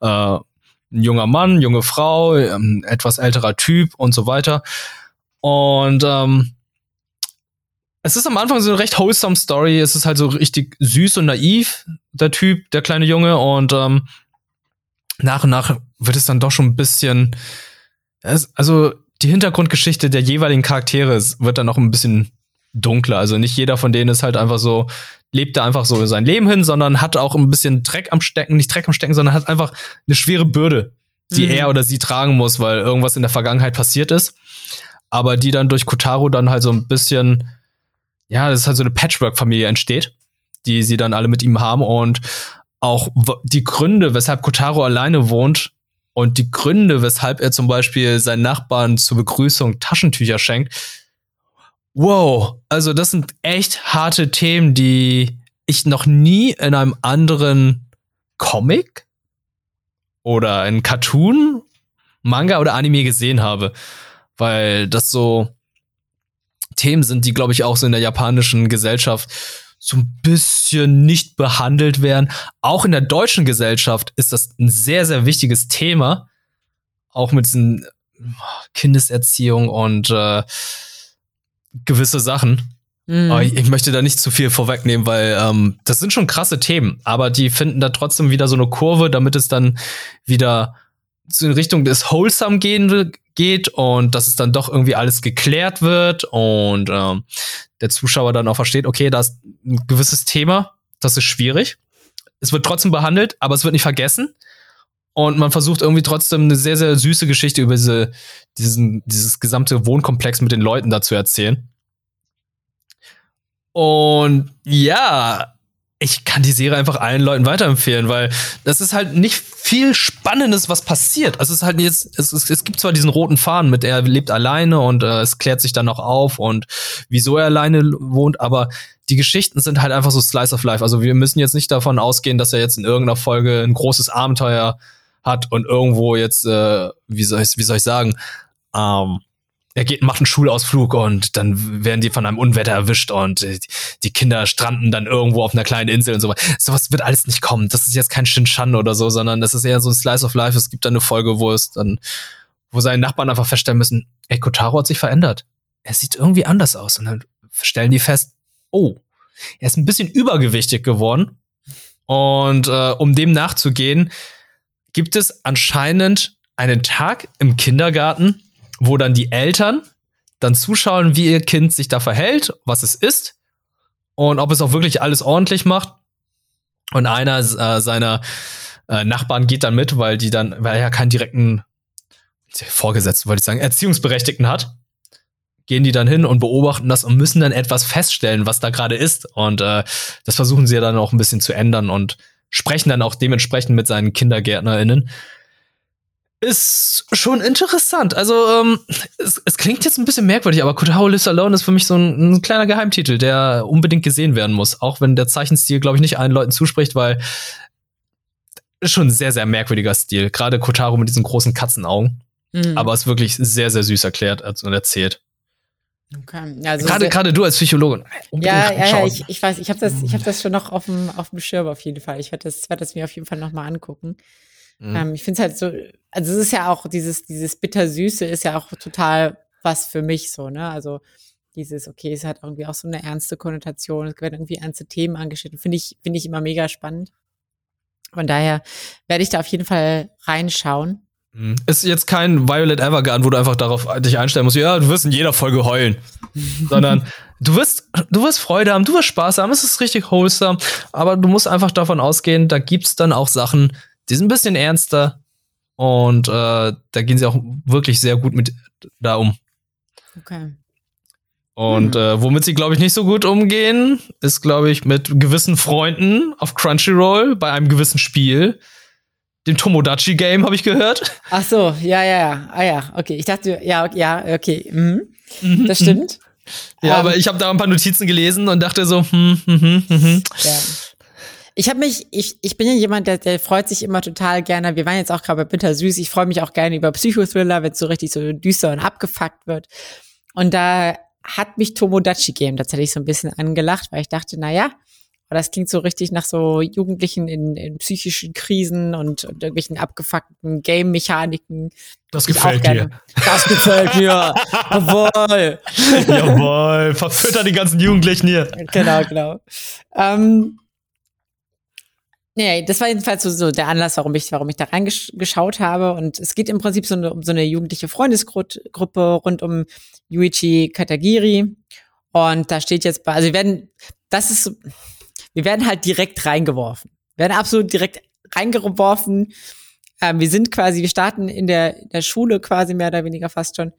ein junger Mann, junge Frau, etwas älterer Typ und so weiter. Und es ist am Anfang so eine recht wholesome Story. Es ist halt so richtig süß und naiv, der Typ, der kleine Junge. Und nach und nach wird es dann doch schon ein bisschen, also die Hintergrundgeschichte der jeweiligen Charaktere wird dann noch ein bisschen dunkler. Also nicht jeder von denen ist halt einfach so, lebt da einfach so sein Leben hin, sondern hat auch ein bisschen Dreck am Stecken, nicht Dreck am Stecken, sondern hat einfach eine schwere Bürde, die er oder sie tragen muss, weil irgendwas in der Vergangenheit passiert ist. Aber die dann durch Kotaro dann halt so ein bisschen, ja, das ist halt so eine Patchwork-Familie entsteht, die sie dann alle mit ihm haben und auch die Gründe, weshalb Kotaro alleine wohnt und die Gründe, weshalb er zum Beispiel seinen Nachbarn zur Begrüßung Taschentücher schenkt. Wow, also das sind echt harte Themen, die ich noch nie in einem anderen Comic oder in Cartoon, Manga oder Anime gesehen habe. Weil das so Themen sind, die, glaube ich, auch so in der japanischen Gesellschaft so ein bisschen nicht behandelt werden. Auch in der deutschen Gesellschaft ist das ein sehr, sehr wichtiges Thema. Auch mit diesen Kindeserziehung und gewisse Sachen. Mhm. Aber ich möchte da nicht zu viel vorwegnehmen, weil das sind schon krasse Themen. Aber die finden da trotzdem wieder so eine Kurve, damit es dann wieder in Richtung des Wholesome geht und dass es dann doch irgendwie alles geklärt wird und der Zuschauer dann auch versteht, okay, da ist ein gewisses Thema, das ist schwierig. Es wird trotzdem behandelt, aber es wird nicht vergessen. Und man versucht irgendwie trotzdem eine sehr, sehr süße Geschichte über dieses gesamte Wohnkomplex mit den Leuten da zu erzählen. Und ja, ich kann die Serie einfach allen Leuten weiterempfehlen, weil das ist halt nicht viel Spannendes, was passiert. Also es ist halt jetzt, es gibt zwar diesen roten Faden mit, er lebt alleine und es klärt sich dann noch auf und wieso er alleine wohnt, aber die Geschichten sind halt einfach so Slice of Life. Also wir müssen jetzt nicht davon ausgehen, dass er jetzt in irgendeiner Folge ein großes Abenteuer hat und irgendwo jetzt, er macht einen Schulausflug und dann werden die von einem Unwetter erwischt und die Kinder stranden dann irgendwo auf einer kleinen Insel und so weiter. Sowas wird alles nicht kommen. Das ist jetzt kein Shin-Chan oder so, sondern das ist eher so ein Slice of Life. Es gibt dann eine Folge, wo seine Nachbarn einfach feststellen müssen, ey, Kotaro hat sich verändert. Er sieht irgendwie anders aus. Und dann stellen die fest, oh, er ist ein bisschen übergewichtig geworden. Und um dem nachzugehen, gibt es anscheinend einen Tag im Kindergarten, wo dann die Eltern dann zuschauen, wie ihr Kind sich da verhält, was es ist und ob es auch wirklich alles ordentlich macht. Und einer seiner Nachbarn geht dann mit, weil er ja keinen direkten Vorgesetzten, wollte ich sagen, Erziehungsberechtigten hat, gehen die dann hin und beobachten das und müssen dann etwas feststellen, was da gerade ist. Und das versuchen sie ja dann auch ein bisschen zu ändern und sprechen dann auch dementsprechend mit seinen KindergärtnerInnen. Ist schon interessant. Also, es klingt jetzt ein bisschen merkwürdig, aber Kotaro Lives Alone ist für mich so ein kleiner Geheimtitel, der unbedingt gesehen werden muss. Auch wenn der Zeichenstil, glaube ich, nicht allen Leuten zuspricht, weil ist schon ein sehr, sehr merkwürdiger Stil. Gerade Kotaro mit diesen großen Katzenaugen. Mhm. Aber ist wirklich sehr, sehr süß erklärt und erzählt. Okay. Also gerade du als Psychologin. Ja, ich weiß, ich hab das schon noch auf dem Schirm auf jeden Fall. Ich werde das mir auf jeden Fall noch mal angucken. Mhm. Ich finde es halt so, also es ist ja auch dieses Bittersüße ist ja auch total was für mich so, ne, also dieses, okay, es hat irgendwie auch so eine ernste Konnotation, es werden irgendwie ernste Themen angeschnitten, finde ich immer mega spannend. Von daher werde ich da auf jeden Fall reinschauen. Mhm. Ist jetzt kein Violet Evergarden, wo du einfach darauf dich einstellen musst, ja, du wirst in jeder Folge heulen, sondern du wirst Freude haben, du wirst Spaß haben, es ist richtig wholesome, aber du musst einfach davon ausgehen, da gibt's dann auch Sachen, die sind ein bisschen ernster und da gehen sie auch wirklich sehr gut mit da um. Okay. Und womit sie, glaube ich, nicht so gut umgehen, ist, glaube ich, mit gewissen Freunden auf Crunchyroll bei einem gewissen Spiel. Dem Tomodachi Game, habe ich gehört. Ach so, ja. Ah ja, okay. Ich dachte, ja, okay. Mhm. Das stimmt. Ja, aber ich habe da ein paar Notizen gelesen und dachte so, Ja. Ich bin ja jemand, der freut sich immer total gerne. Wir waren jetzt auch gerade bei Bittersüß. Ich freue mich auch gerne über Psychothriller, wenn es so richtig so düster und abgefuckt wird. Und da hat mich Tomodachi Game tatsächlich so ein bisschen angelacht, weil ich dachte, naja, das klingt so richtig nach so Jugendlichen in psychischen Krisen und irgendwelchen abgefuckten Game-Mechaniken. Das gefällt dir. Das gefällt mir. Jawohl. Jawohl. Verfütter die ganzen Jugendlichen hier. Genau. Nee, das war jedenfalls so der Anlass, warum ich da reingeschaut habe. Und es geht im Prinzip um so eine jugendliche Freundesgruppe rund um Yuichi Katagiri. Und da steht jetzt, wir werden halt direkt reingeworfen. Wir werden absolut direkt reingeworfen. Wir starten in der Schule quasi mehr oder weniger fast schon.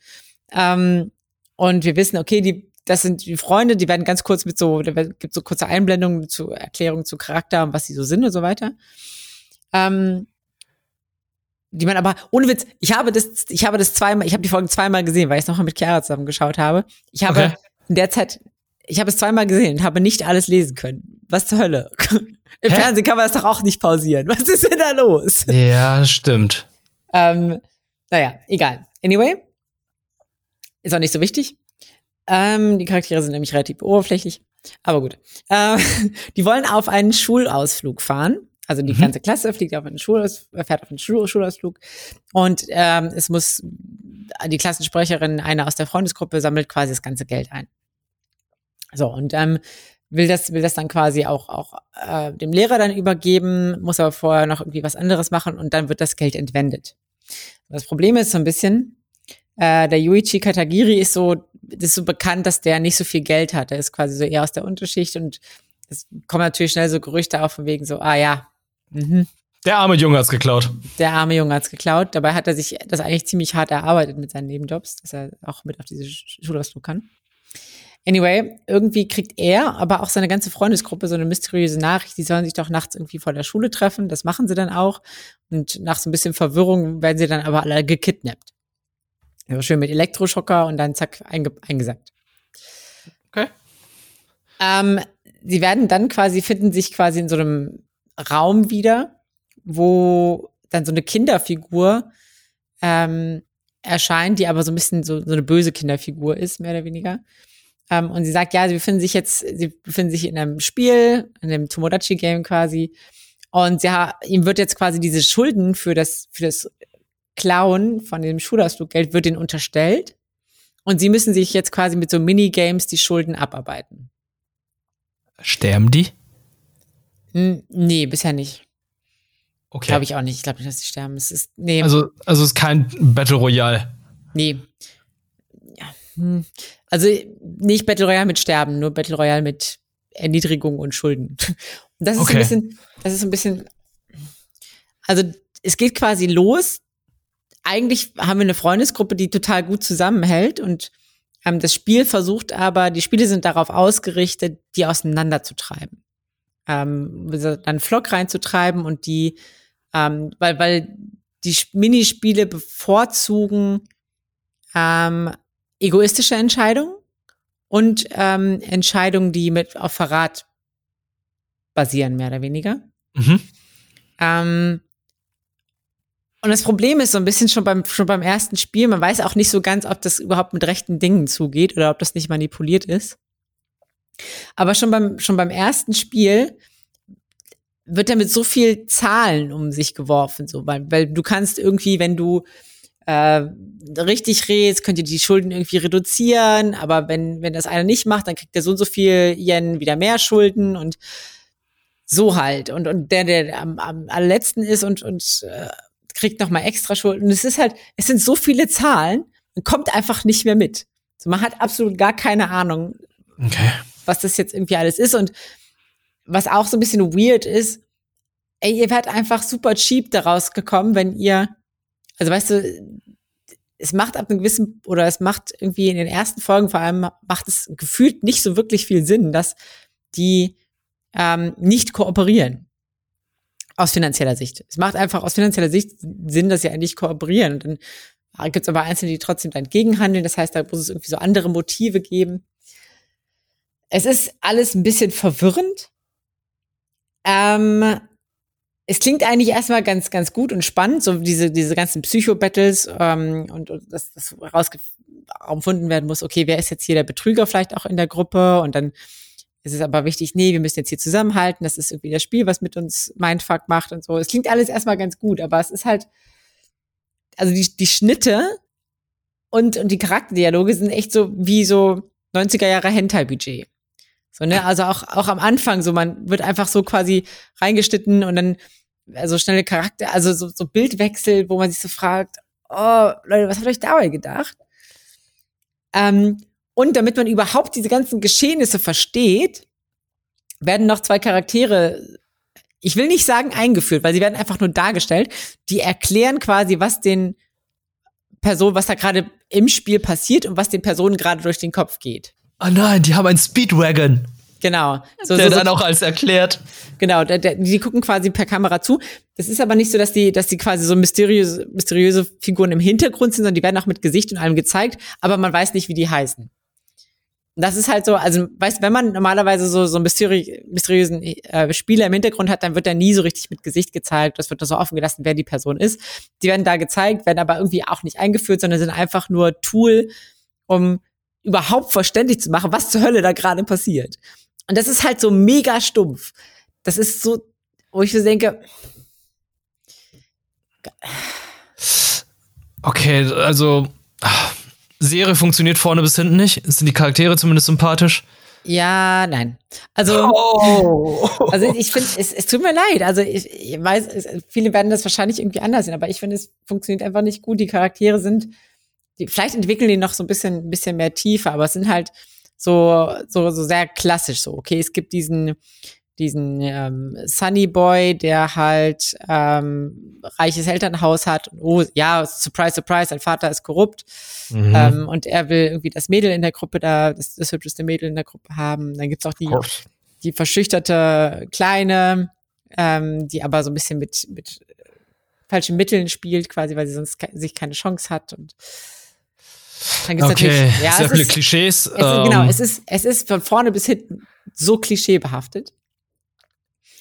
Und wir wissen, okay, das sind die Freunde, die werden ganz kurz da gibt so kurze Einblendungen zu Erklärungen zu Charakter und was sie so sind und so weiter. Die man aber, ohne Witz, ich habe die Folgen zweimal gesehen, weil ich es nochmal mit Chiara zusammen geschaut habe. Ich habe in der Zeit, ich habe es zweimal gesehen und habe nicht alles lesen können. Was zur Hölle? Im Fernsehen kann man das doch auch nicht pausieren. Was ist denn da los? Ja, stimmt. Egal. Anyway. Ist auch nicht so wichtig. Die Charaktere sind nämlich relativ oberflächlich, aber gut. Die wollen auf einen Schulausflug fahren. Also die ganze Klasse fährt auf einen Schulausflug. Und es muss die Klassensprecherin, einer aus der Freundesgruppe, sammelt quasi das ganze Geld ein. So, und will das dann quasi auch dem Lehrer dann übergeben, muss aber vorher noch irgendwie was anderes machen und dann wird das Geld entwendet. Das Problem ist so ein bisschen, der Yuichi Katagiri ist so bekannt, dass der nicht so viel Geld hat. Der ist quasi so eher aus der Unterschicht und es kommen natürlich schnell so Gerüchte auf von wegen so, Der arme Junge hat's geklaut. Dabei hat er sich das eigentlich ziemlich hart erarbeitet mit seinen Nebenjobs, dass er auch mit auf diese Schulausflug kann. Anyway, irgendwie kriegt er, aber auch seine ganze Freundesgruppe so eine mysteriöse Nachricht, die sollen sich doch nachts irgendwie vor der Schule treffen, das machen sie dann auch. Und nach so ein bisschen Verwirrung werden sie dann aber alle gekidnappt. Ja, schön mit Elektroschocker und dann zack, eingesackt. Okay. Sie werden dann quasi, finden sich quasi in so einem Raum wieder, wo dann so eine Kinderfigur erscheint, die aber so ein bisschen so eine böse Kinderfigur ist, mehr oder weniger. Und sie sagt, ja, sie befinden sich in einem Spiel, in einem Tomodachi Game quasi. Und ihm wird jetzt quasi diese Schulden für das Klauen von dem Schulausfluggeld wird ihnen unterstellt. Und sie müssen sich jetzt quasi mit so Minigames die Schulden abarbeiten. Sterben die? Nee, bisher nicht. Okay. Glaube ich auch nicht. Ich glaube nicht, dass sie sterben. Es ist, nee. Also es ist kein Battle Royale. Nee. Ja. Also nicht Battle Royale mit Sterben, nur Battle Royale mit Erniedrigung und Schulden. Und das ist okay. Das ist ein bisschen. Also es geht quasi los. Eigentlich haben wir eine Freundesgruppe, die total gut zusammenhält und das Spiel versucht aber, die Spiele sind darauf ausgerichtet, die auseinanderzutreiben. Dann Flock reinzutreiben und die, weil die Minispiele bevorzugen egoistische Entscheidungen und Entscheidungen, die auf Verrat basieren, mehr oder weniger. Mhm. Und das Problem ist so ein bisschen schon beim ersten Spiel, man weiß auch nicht so ganz, ob das überhaupt mit rechten Dingen zugeht oder ob das nicht manipuliert ist. Aber schon beim ersten Spiel wird damit so viel Zahlen um sich geworfen, so, weil du kannst irgendwie, wenn du richtig redest, könnt ihr die Schulden irgendwie reduzieren, aber wenn das einer nicht macht, dann kriegt der so und so viel Yen wieder mehr Schulden und so halt. Und der am allerletzten ist und kriegt nochmal extra Schulden. Und es ist halt, es sind so viele Zahlen, man kommt einfach nicht mehr mit. So, man hat absolut gar keine Ahnung, okay, was das jetzt irgendwie alles ist. Und was auch so ein bisschen weird ist, ey, ihr werdet einfach super cheap daraus gekommen, wenn ihr, also weißt du, es macht irgendwie in den ersten Folgen vor allem, macht es gefühlt nicht so wirklich viel Sinn, dass die nicht kooperieren. Aus finanzieller Sicht. Es macht einfach aus finanzieller Sicht Sinn, dass sie eigentlich kooperieren. Und dann gibt es aber Einzelne, die trotzdem dann gegenhandeln. Das heißt, da muss es irgendwie so andere Motive geben. Es ist alles ein bisschen verwirrend. Es klingt eigentlich erstmal ganz, ganz gut und spannend, so diese ganzen Psycho-Battles und dass das herausgefunden werden muss, okay, wer ist jetzt hier der Betrüger vielleicht auch in der Gruppe? Und dann ist es aber wichtig, nee, wir müssen jetzt hier zusammenhalten, das ist irgendwie das Spiel, was mit uns Mindfuck macht und so. Es klingt alles erstmal ganz gut, aber es ist halt, also die Schnitte und die Charakterdialoge sind echt so wie so 90er Jahre Hentai-Budget. So, ne? Also auch am Anfang, so man wird einfach so quasi reingeschnitten und dann also schnelle Charakter, also so Bildwechsel, wo man sich so fragt, oh, Leute, was habt ihr euch dabei gedacht? Und damit man überhaupt diese ganzen Geschehnisse versteht, werden noch zwei Charaktere, ich will nicht sagen eingeführt, weil sie werden einfach nur dargestellt, die erklären quasi, was den Personen, was da gerade im Spiel passiert und was den Personen gerade durch den Kopf geht. Oh nein, die haben einen Speedwagon. Genau. Der dann auch alles erklärt. Genau, die gucken quasi per Kamera zu. Das ist aber nicht so, dass die quasi so mysteriöse Figuren im Hintergrund sind, sondern die werden auch mit Gesicht und allem gezeigt, aber man weiß nicht, wie die heißen. Und das ist halt so, also weißt, wenn man normalerweise so einen mysteriösen Spieler im Hintergrund hat, dann wird der nie so richtig mit Gesicht gezeigt. Das wird nur so offen gelassen, wer die Person ist. Die werden da gezeigt, werden aber irgendwie auch nicht eingeführt, sondern sind einfach nur Tool, um überhaupt verständlich zu machen, was zur Hölle da gerade passiert. Und das ist halt so mega stumpf. Das ist so, wo ich so denke. Okay, also Serie funktioniert vorne bis hinten nicht. Sind die Charaktere zumindest sympathisch? Ja, nein. Also, also ich finde, es tut mir leid. Also ich weiß, viele werden das wahrscheinlich irgendwie anders sehen, aber ich finde, es funktioniert einfach nicht gut. Die Charaktere sind, vielleicht entwickeln die noch so ein bisschen mehr Tiefe, aber es sind halt so sehr klassisch so. Okay, es gibt diesen diesen Sunny Boy, der halt reiches Elternhaus hat. Oh ja, surprise, surprise, sein Vater ist korrupt. Mhm. Und er will irgendwie das Mädel in der Gruppe da, das hübscheste Mädel in der Gruppe haben. Dann gibt's auch die verschüchterte Kleine, die aber so ein bisschen mit falschen Mitteln spielt quasi, weil sie sonst sich keine Chance hat. Und dann gibt's natürlich ja, sehr viele Klischees. Es ist von vorne bis hinten so klischeebehaftet.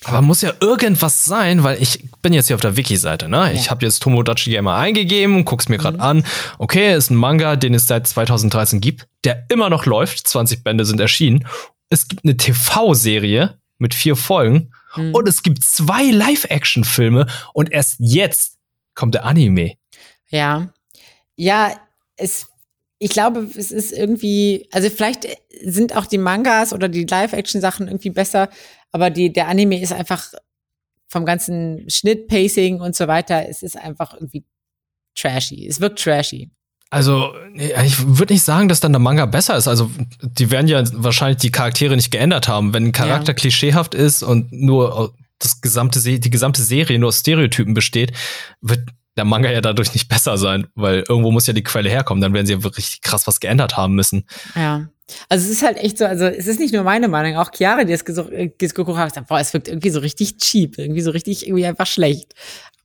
Aber muss ja irgendwas sein, weil ich bin jetzt hier auf der Wiki-Seite, ne? Ja. Ich habe jetzt Tomodachi Game eingegeben, guck's mir gerade an. Okay, ist ein Manga, den es seit 2013 gibt, der immer noch läuft. 20 Bände sind erschienen. Es gibt eine TV-Serie mit 4 Folgen und es gibt 2 Live-Action-Filme und erst jetzt kommt der Anime. Ja, ich glaube, es ist irgendwie, also vielleicht sind auch die Mangas oder die Live-Action-Sachen irgendwie besser, aber der Anime ist einfach vom ganzen Schnitt, Pacing und so weiter, es ist einfach irgendwie trashy. Es wirkt trashy. Also, ich würde nicht sagen, dass dann der Manga besser ist. Also, die werden ja wahrscheinlich die Charaktere nicht geändert haben. Wenn ein Charakter klischeehaft ist und nur die gesamte Serie nur aus Stereotypen besteht, wird der Manga ja dadurch nicht besser sein, weil irgendwo muss ja die Quelle herkommen. Dann werden sie ja richtig krass was geändert haben müssen. Ja. Also, es ist halt echt so, also, es ist nicht nur meine Meinung, auch Chiara, die es geguckt hat, gesagt, boah, es wirkt irgendwie so richtig cheap, irgendwie einfach schlecht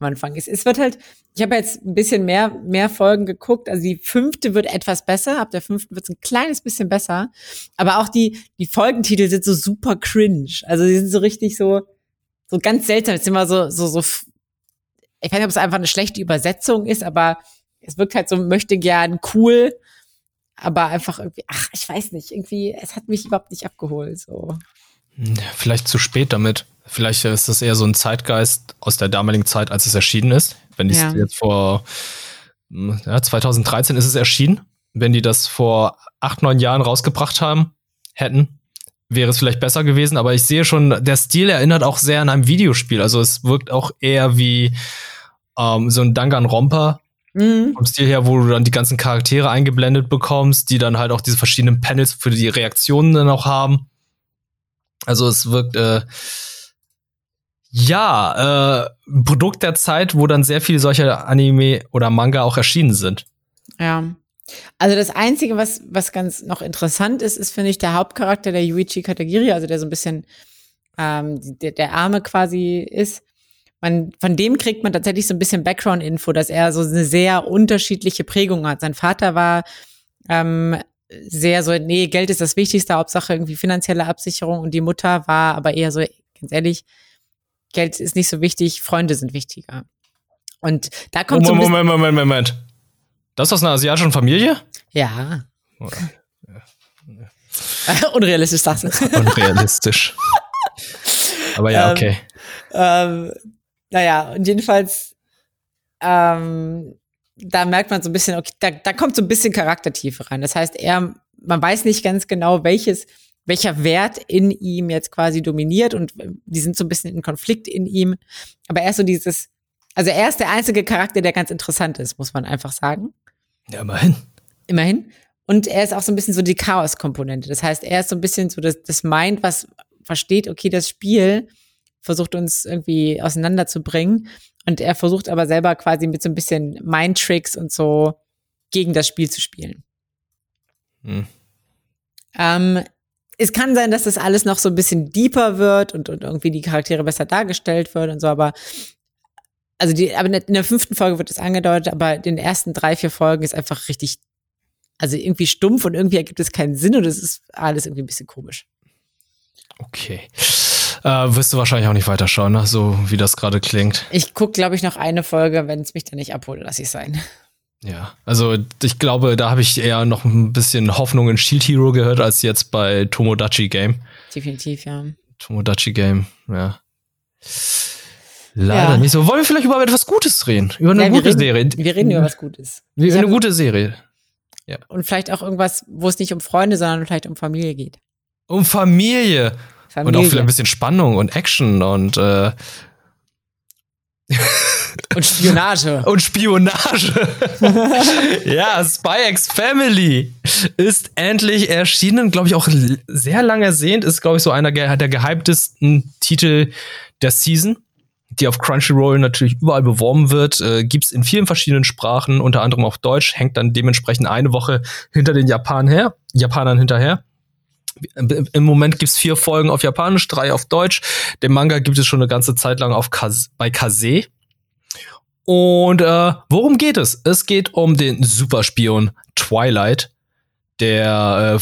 am Anfang. Es wird halt, ich habe jetzt ein bisschen mehr Folgen geguckt, also die 5. wird etwas besser, ab der 5. wird es ein kleines bisschen besser, aber auch die Folgentitel sind so super cringe, also die sind so richtig so ganz seltsam, jetzt sind wir so, ich weiß nicht, ob es einfach eine schlechte Übersetzung ist, aber es wirkt halt so, möchte gern cool, aber einfach irgendwie, ich weiß nicht, irgendwie, es hat mich überhaupt nicht abgeholt, so. Vielleicht zu spät damit. Vielleicht ist das eher so ein Zeitgeist aus der damaligen Zeit, als es erschienen ist. Wenn die es jetzt 2013 ist es erschienen. Wenn die das vor 8-9 Jahren rausgebracht hätten, wäre es vielleicht besser gewesen. Aber ich sehe schon, der Stil erinnert auch sehr an einem Videospiel. Also es wirkt auch eher wie so ein Danganronpa. Vom Stil her, wo du dann die ganzen Charaktere eingeblendet bekommst, die dann halt auch diese verschiedenen Panels für die Reaktionen dann auch haben. Also es wirkt ein Produkt der Zeit, wo dann sehr viele solcher Anime oder Manga auch erschienen sind. Ja. Also das Einzige, was ganz noch interessant ist, finde ich, der Hauptcharakter, der Yuichi Katagiri, also der so ein bisschen der Arme quasi ist. Von dem kriegt man tatsächlich so ein bisschen Background-Info, dass er so eine sehr unterschiedliche Prägung hat. Sein Vater war sehr so, nee, Geld ist das Wichtigste, Hauptsache irgendwie finanzielle Absicherung. Und die Mutter war aber eher so, ganz ehrlich, Geld ist nicht so wichtig, Freunde sind wichtiger. Und da kommt so ein bisschen Moment. Das ist aus einer asiatischen Familie? Ja. Unrealistisch, sagst du. Unrealistisch. Aber ja, okay. Naja, und jedenfalls, da merkt man so ein bisschen, okay, da kommt so ein bisschen Charaktertiefe rein. Das heißt, man weiß nicht ganz genau, welcher Wert in ihm jetzt quasi dominiert und die sind so ein bisschen in Konflikt in ihm. Aber er ist so er ist der einzige Charakter, der ganz interessant ist, muss man einfach sagen. Ja, immerhin. Und er ist auch so ein bisschen so die Chaos-Komponente. Das heißt, er ist so ein bisschen so das Mind, was versteht, okay, das Spiel versucht uns irgendwie auseinanderzubringen. Und er versucht aber selber quasi mit so ein bisschen Mindtricks und so gegen das Spiel zu spielen. Es kann sein, dass das alles noch so ein bisschen deeper wird und irgendwie die Charaktere besser dargestellt wird und so, aber in der 5. Folge wird das angedeutet, aber in den ersten 3-4 Folgen ist einfach richtig, also irgendwie stumpf und irgendwie ergibt es keinen Sinn und es ist alles irgendwie ein bisschen komisch. Okay. Wirst du wahrscheinlich auch nicht weiterschauen, ne? So wie das gerade klingt. Ich gucke, glaube ich, noch eine Folge, wenn es mich dann nicht abholt, lasse ich es sein. Ja, also ich glaube, da habe ich eher noch ein bisschen Hoffnung in Shield Hero gehört, als jetzt bei Tomodachi Game. Definitiv, ja. Tomodachi Game, ja. Leider nicht so. Wollen wir vielleicht über etwas Gutes reden? Über eine gute Serie? Wir reden über was Gutes. Über eine gute Serie. Ja. Und vielleicht auch irgendwas, wo es nicht um Freunde, sondern vielleicht um Familie geht. Um Familie. Und auch vielleicht ein bisschen Spannung und Action und Und Spionage. Und Spionage. Ja, Spy X Family ist endlich erschienen. Glaube ich auch sehr lange ersehnt. Ist, glaube ich, so einer der gehyptesten Titel der Season, die auf Crunchyroll natürlich überall beworben wird. Gibt's in vielen verschiedenen Sprachen, unter anderem auch Deutsch. Hängt dann dementsprechend eine Woche hinter den Japanern hinterher. Im Moment gibt's 4 Folgen auf Japanisch, 3 auf Deutsch. Den Manga gibt es schon eine ganze Zeit lang bei Kaze. Und worum geht es? Es geht um den Superspion Twilight, der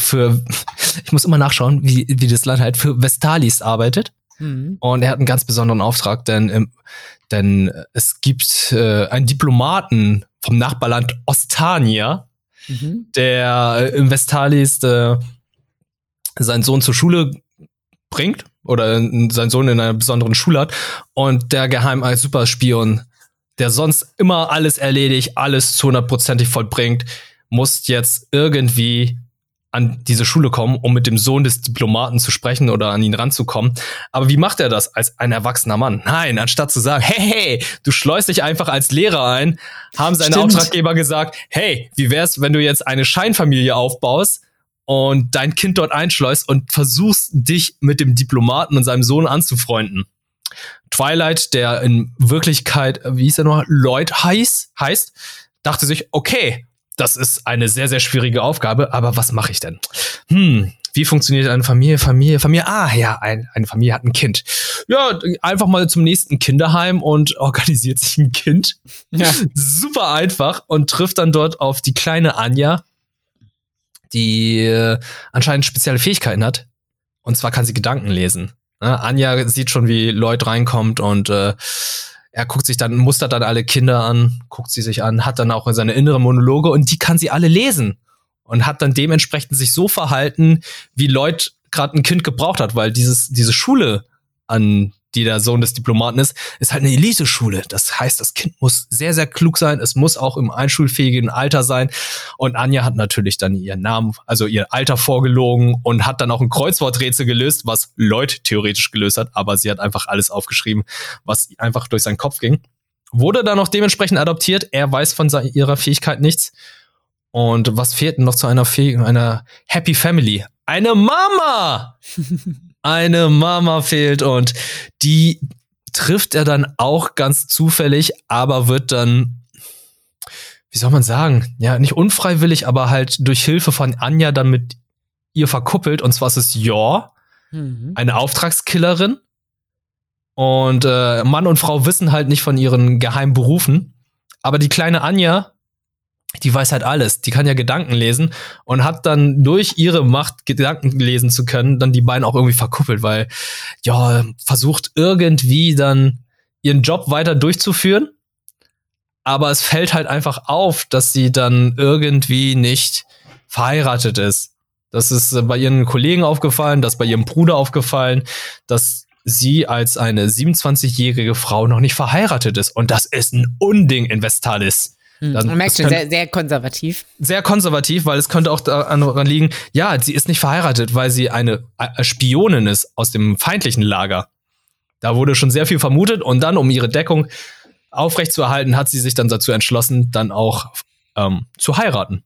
ich muss immer nachschauen, wie das Land halt für Vestalis arbeitet. Und er hat einen ganz besonderen Auftrag, denn es gibt einen Diplomaten vom Nachbarland Ostania, der im Vestalis seinen Sohn zur Schule bringt oder seinen Sohn in einer besonderen Schule hat, und der geheime Superspion, der sonst immer alles erledigt, alles zu 100%ig vollbringt, muss jetzt irgendwie an diese Schule kommen, um mit dem Sohn des Diplomaten zu sprechen oder an ihn ranzukommen. Aber wie macht er das als ein erwachsener Mann? Nein, anstatt zu sagen, hey, du schleust dich einfach als Lehrer ein, haben seine Auftraggeber gesagt, hey, wie wär's, wenn du jetzt eine Scheinfamilie aufbaust und dein Kind dort einschleust und versuchst, dich mit dem Diplomaten und seinem Sohn anzufreunden. Twilight, der in Wirklichkeit, wie hieß er noch, Lloyd heißt, dachte sich, okay, das ist eine sehr, sehr schwierige Aufgabe, aber was mache ich denn? Wie funktioniert eine Familie? Ah, ja, eine Familie hat ein Kind. Ja, einfach mal zum nächsten Kinderheim und organisiert sich ein Kind. Ja. Super einfach, und trifft dann dort auf die kleine Anja, die anscheinend spezielle Fähigkeiten hat. Und zwar kann sie Gedanken lesen. Anja sieht schon, wie Lloyd reinkommt, und er guckt sich dann, mustert dann alle Kinder an, guckt sie sich an, hat dann auch seine inneren Monologe, und die kann sie alle lesen. Und hat dann dementsprechend sich so verhalten, wie Lloyd gerade ein Kind gebraucht hat, weil diese Schule, an die der Sohn des Diplomaten ist halt eine Elite-Schule. Das heißt, das Kind muss sehr, sehr klug sein, es muss auch im einschulfähigen Alter sein. Und Anja hat natürlich dann ihren Namen, also ihr Alter vorgelogen, und hat dann auch ein Kreuzworträtsel gelöst, was Lloyd theoretisch gelöst hat, aber sie hat einfach alles aufgeschrieben, was einfach durch seinen Kopf ging. Wurde dann auch dementsprechend adoptiert, er weiß von ihrer Fähigkeit nichts. Und was fehlt denn noch zu einer Happy Family? Eine Mama! Eine Mama fehlt, und die trifft er dann auch ganz zufällig, aber wird dann, wie soll man sagen, ja, nicht unfreiwillig, aber halt durch Hilfe von Anja dann mit ihr verkuppelt. Und zwar ist es Yor, eine Auftragskillerin. Und Mann und Frau wissen halt nicht von ihren geheimen Berufen. Aber die kleine Anja, die weiß halt alles, die kann ja Gedanken lesen, und hat dann durch ihre Macht, Gedanken lesen zu können, dann die beiden auch irgendwie verkuppelt, weil ja, versucht irgendwie dann ihren Job weiter durchzuführen, aber es fällt halt einfach auf, dass sie dann irgendwie nicht verheiratet ist. Das ist bei ihren Kollegen aufgefallen, das ist bei ihrem Bruder aufgefallen, dass sie als eine 27-jährige Frau noch nicht verheiratet ist, und das ist ein Unding in Vestalis. Man merkt schon, sehr, sehr konservativ. Sehr konservativ, weil es könnte auch daran liegen, ja, sie ist nicht verheiratet, weil sie eine Spionin ist aus dem feindlichen Lager. Da wurde schon sehr viel vermutet, und dann, um ihre Deckung aufrechtzuerhalten, hat sie sich dann dazu entschlossen, dann auch zu heiraten.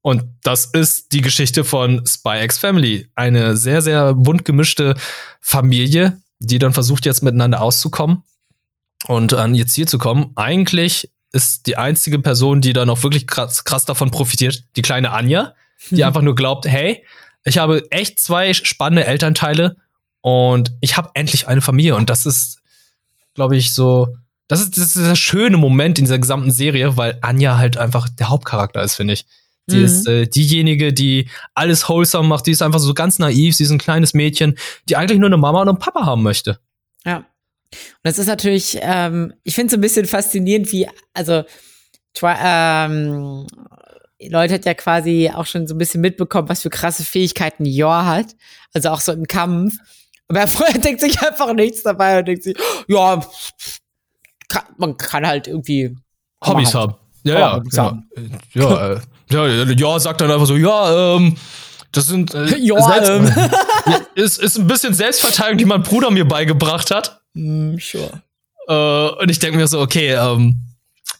Und das ist die Geschichte von Spy X Family. Eine sehr, sehr bunt gemischte Familie, die dann versucht, jetzt miteinander auszukommen und an ihr Ziel zu kommen. Eigentlich ist die einzige Person, die da noch wirklich krass davon profitiert, die kleine Anja, die einfach nur glaubt, hey, ich habe echt 2 spannende Elternteile, und ich habe endlich eine Familie. Und das ist, glaube ich, so, das ist der schöne Moment in dieser gesamten Serie, weil Anja halt einfach der Hauptcharakter ist, finde ich. Sie ist diejenige, die alles wholesome macht, die ist einfach so ganz naiv, sie ist ein kleines Mädchen, die eigentlich nur eine Mama und einen Papa haben möchte. Ja. Und das ist natürlich, ich finde es ein bisschen faszinierend, wie, also Leute hat ja quasi auch schon so ein bisschen mitbekommen, was für krasse Fähigkeiten Yor hat, also auch so im Kampf. Aber er vorher denkt sich einfach nichts dabei und denkt sich, ja, man kann halt irgendwie Hobbys haben. Ja, sagt dann einfach so, ja, das sind ist ein bisschen Selbstverteidigung, die mein Bruder mir beigebracht hat. Sure. Und ich denke mir so, okay,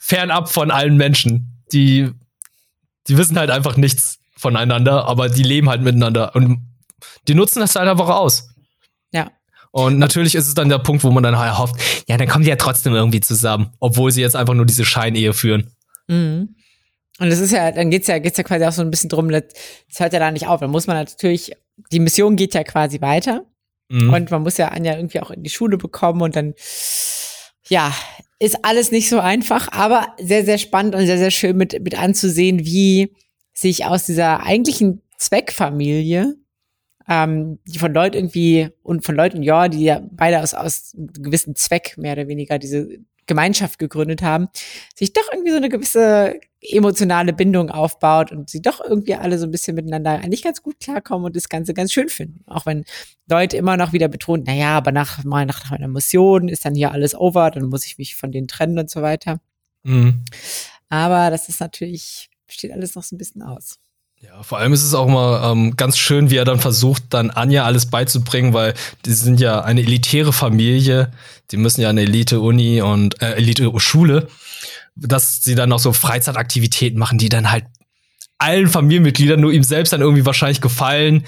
fernab von allen Menschen. Die wissen halt einfach nichts voneinander, aber die leben halt miteinander. Und die nutzen das halt einfach aus. Ja. Und natürlich ist es dann der Punkt, wo man dann halt hofft, ja, dann kommen die ja trotzdem irgendwie zusammen, obwohl sie jetzt einfach nur diese Scheinehe führen. Mhm. Und das ist ja, dann geht's ja quasi auch so ein bisschen drum, das hört ja da nicht auf. Dann muss man natürlich, die Mission geht ja quasi weiter. Mhm. Und man muss ja Anja irgendwie auch in die Schule bekommen und dann, ja, ist alles nicht so einfach, aber sehr, sehr spannend und sehr, sehr schön mit anzusehen, wie sich aus dieser eigentlichen Zweckfamilie, die von Leuten irgendwie, und von Leuten, ja, die ja beide aus einem gewissen Zweck mehr oder weniger diese Gemeinschaft gegründet haben, sich doch irgendwie so eine gewisse emotionale Bindung aufbaut und sie doch irgendwie alle so ein bisschen miteinander eigentlich ganz gut klarkommen und das Ganze ganz schön finden. Auch wenn Leute immer noch wieder betonen, naja, aber nach einer Mission ist dann hier alles over, dann muss ich mich von denen trennen und so weiter. Mhm. Aber das ist natürlich, steht alles noch so ein bisschen aus. Ja, vor allem ist es auch mal ganz schön, wie er dann versucht, dann Anja alles beizubringen, weil die sind ja eine elitäre Familie, die müssen ja eine Elite-Uni und Elite-Schule, dass sie dann noch so Freizeitaktivitäten machen, die dann halt allen Familienmitgliedern, nur ihm selbst dann irgendwie wahrscheinlich gefallen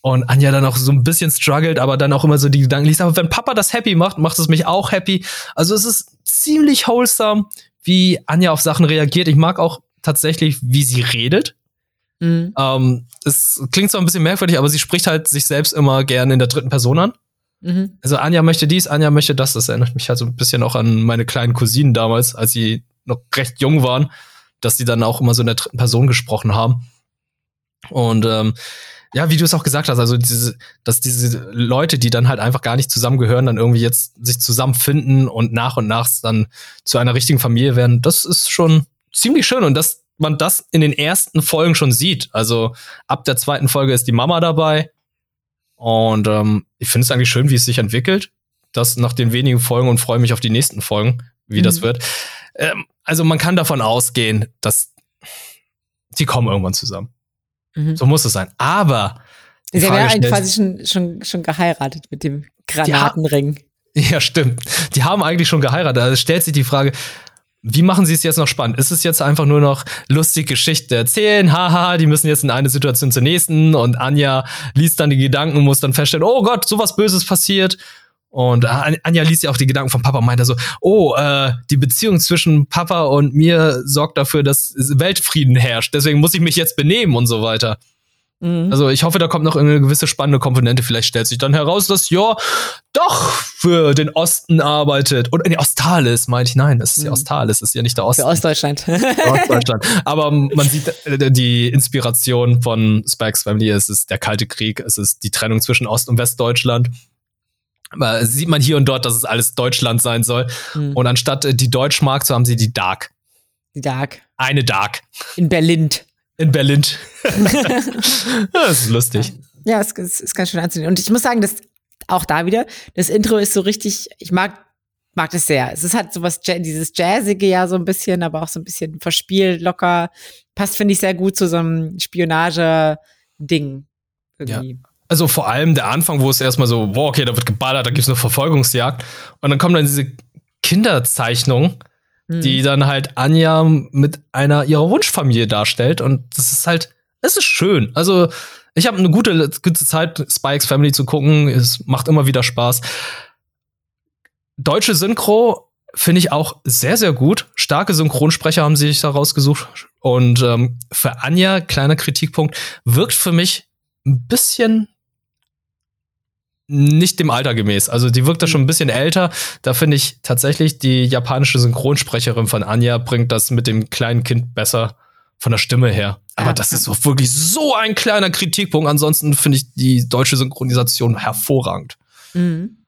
und Anja dann auch so ein bisschen struggelt, aber dann auch immer so die Gedanken liest, aber wenn Papa das happy macht, macht es mich auch happy. Also es ist ziemlich wholesome, wie Anja auf Sachen reagiert. Ich mag auch tatsächlich, wie sie redet. Mhm. Es klingt zwar ein bisschen merkwürdig, aber sie spricht halt sich selbst immer gerne in der dritten Person an. Mhm. Also Anja möchte dies, Anja möchte das. Das erinnert mich halt so ein bisschen auch an meine kleinen Cousinen damals, als sie noch recht jung waren, dass sie dann auch immer so in der dritten Person gesprochen haben. Und ja, wie du es auch gesagt hast, also dass diese Leute, die dann halt einfach gar nicht zusammengehören, dann irgendwie jetzt sich zusammenfinden und nach dann zu einer richtigen Familie werden, das ist schon ziemlich schön und das man das in den ersten Folgen schon sieht. Also ab der zweiten Folge ist die Mama dabei. Und ich finde es eigentlich schön, wie es sich entwickelt. Das nach den wenigen Folgen und freue mich auf die nächsten Folgen, wie das wird. Also man kann davon ausgehen, dass die kommen irgendwann zusammen. Mhm. So muss es sein. Aber sie haben ja quasi schon geheiratet mit dem Granatenring. Ja, stimmt. Die haben eigentlich schon geheiratet. Also stellt sich die Frage, wie machen sie es jetzt noch spannend? Ist es jetzt einfach nur noch lustige Geschichte erzählen? Haha, die müssen jetzt in eine Situation zur nächsten und Anja liest dann die Gedanken und muss dann feststellen, oh Gott, sowas Böses passiert. Und Anja liest ja auch die Gedanken von Papa und meint so, die Beziehung zwischen Papa und mir sorgt dafür, dass Weltfrieden herrscht. Deswegen muss ich mich jetzt benehmen und so weiter. Mhm. Also ich hoffe, da kommt noch eine gewisse spannende Komponente. Vielleicht stellt sich dann heraus, dass ja doch für den Osten arbeitet. Oder nee, Ostales, meinte ich. Nein, das ist ja Ostales, das ist ja nicht der Osten. Für Ostdeutschland. Für Ostdeutschland. Aber man sieht die Inspiration von Spy X Family. Es ist der Kalte Krieg, es ist die Trennung zwischen Ost- und Westdeutschland. Aber sieht man hier und dort, dass es alles Deutschland sein soll. Mhm. Und anstatt die Deutschmark, so haben sie die Dark. Die Dark. Eine Dark. In Berlin. In Berlin. Das ist lustig. Ja, es ist ganz schön anzunehmen. Und ich muss sagen, dass auch da wieder, das Intro ist so richtig, ich mag das sehr. Es ist halt sowas, dieses Jazzige ja so ein bisschen, aber auch so ein bisschen verspielt, locker. Passt, finde ich, sehr gut zu so einem Spionage-Ding. Irgendwie. Ja. Also vor allem der Anfang, wo es erstmal so, boah, okay, da wird geballert, da gibt's eine Verfolgungsjagd. Und dann kommen dann diese Kinderzeichnungen, die dann halt Anja mit einer ihrer Wunschfamilie darstellt. Und das ist halt, es ist schön. Also, ich habe eine gute Zeit, Spy X Family zu gucken. Es macht immer wieder Spaß. Deutsche Synchro finde ich auch sehr, sehr gut. Starke Synchronsprecher haben sie sich da rausgesucht. Und für Anja, kleiner Kritikpunkt, wirkt für mich ein bisschen nicht dem Alter gemäß. Also die wirkt da schon ein bisschen älter. Da finde ich tatsächlich, die japanische Synchronsprecherin von Anja bringt das mit dem kleinen Kind besser von der Stimme her. Aber das ist doch wirklich so ein kleiner Kritikpunkt. Ansonsten finde ich die deutsche Synchronisation hervorragend. Mhm.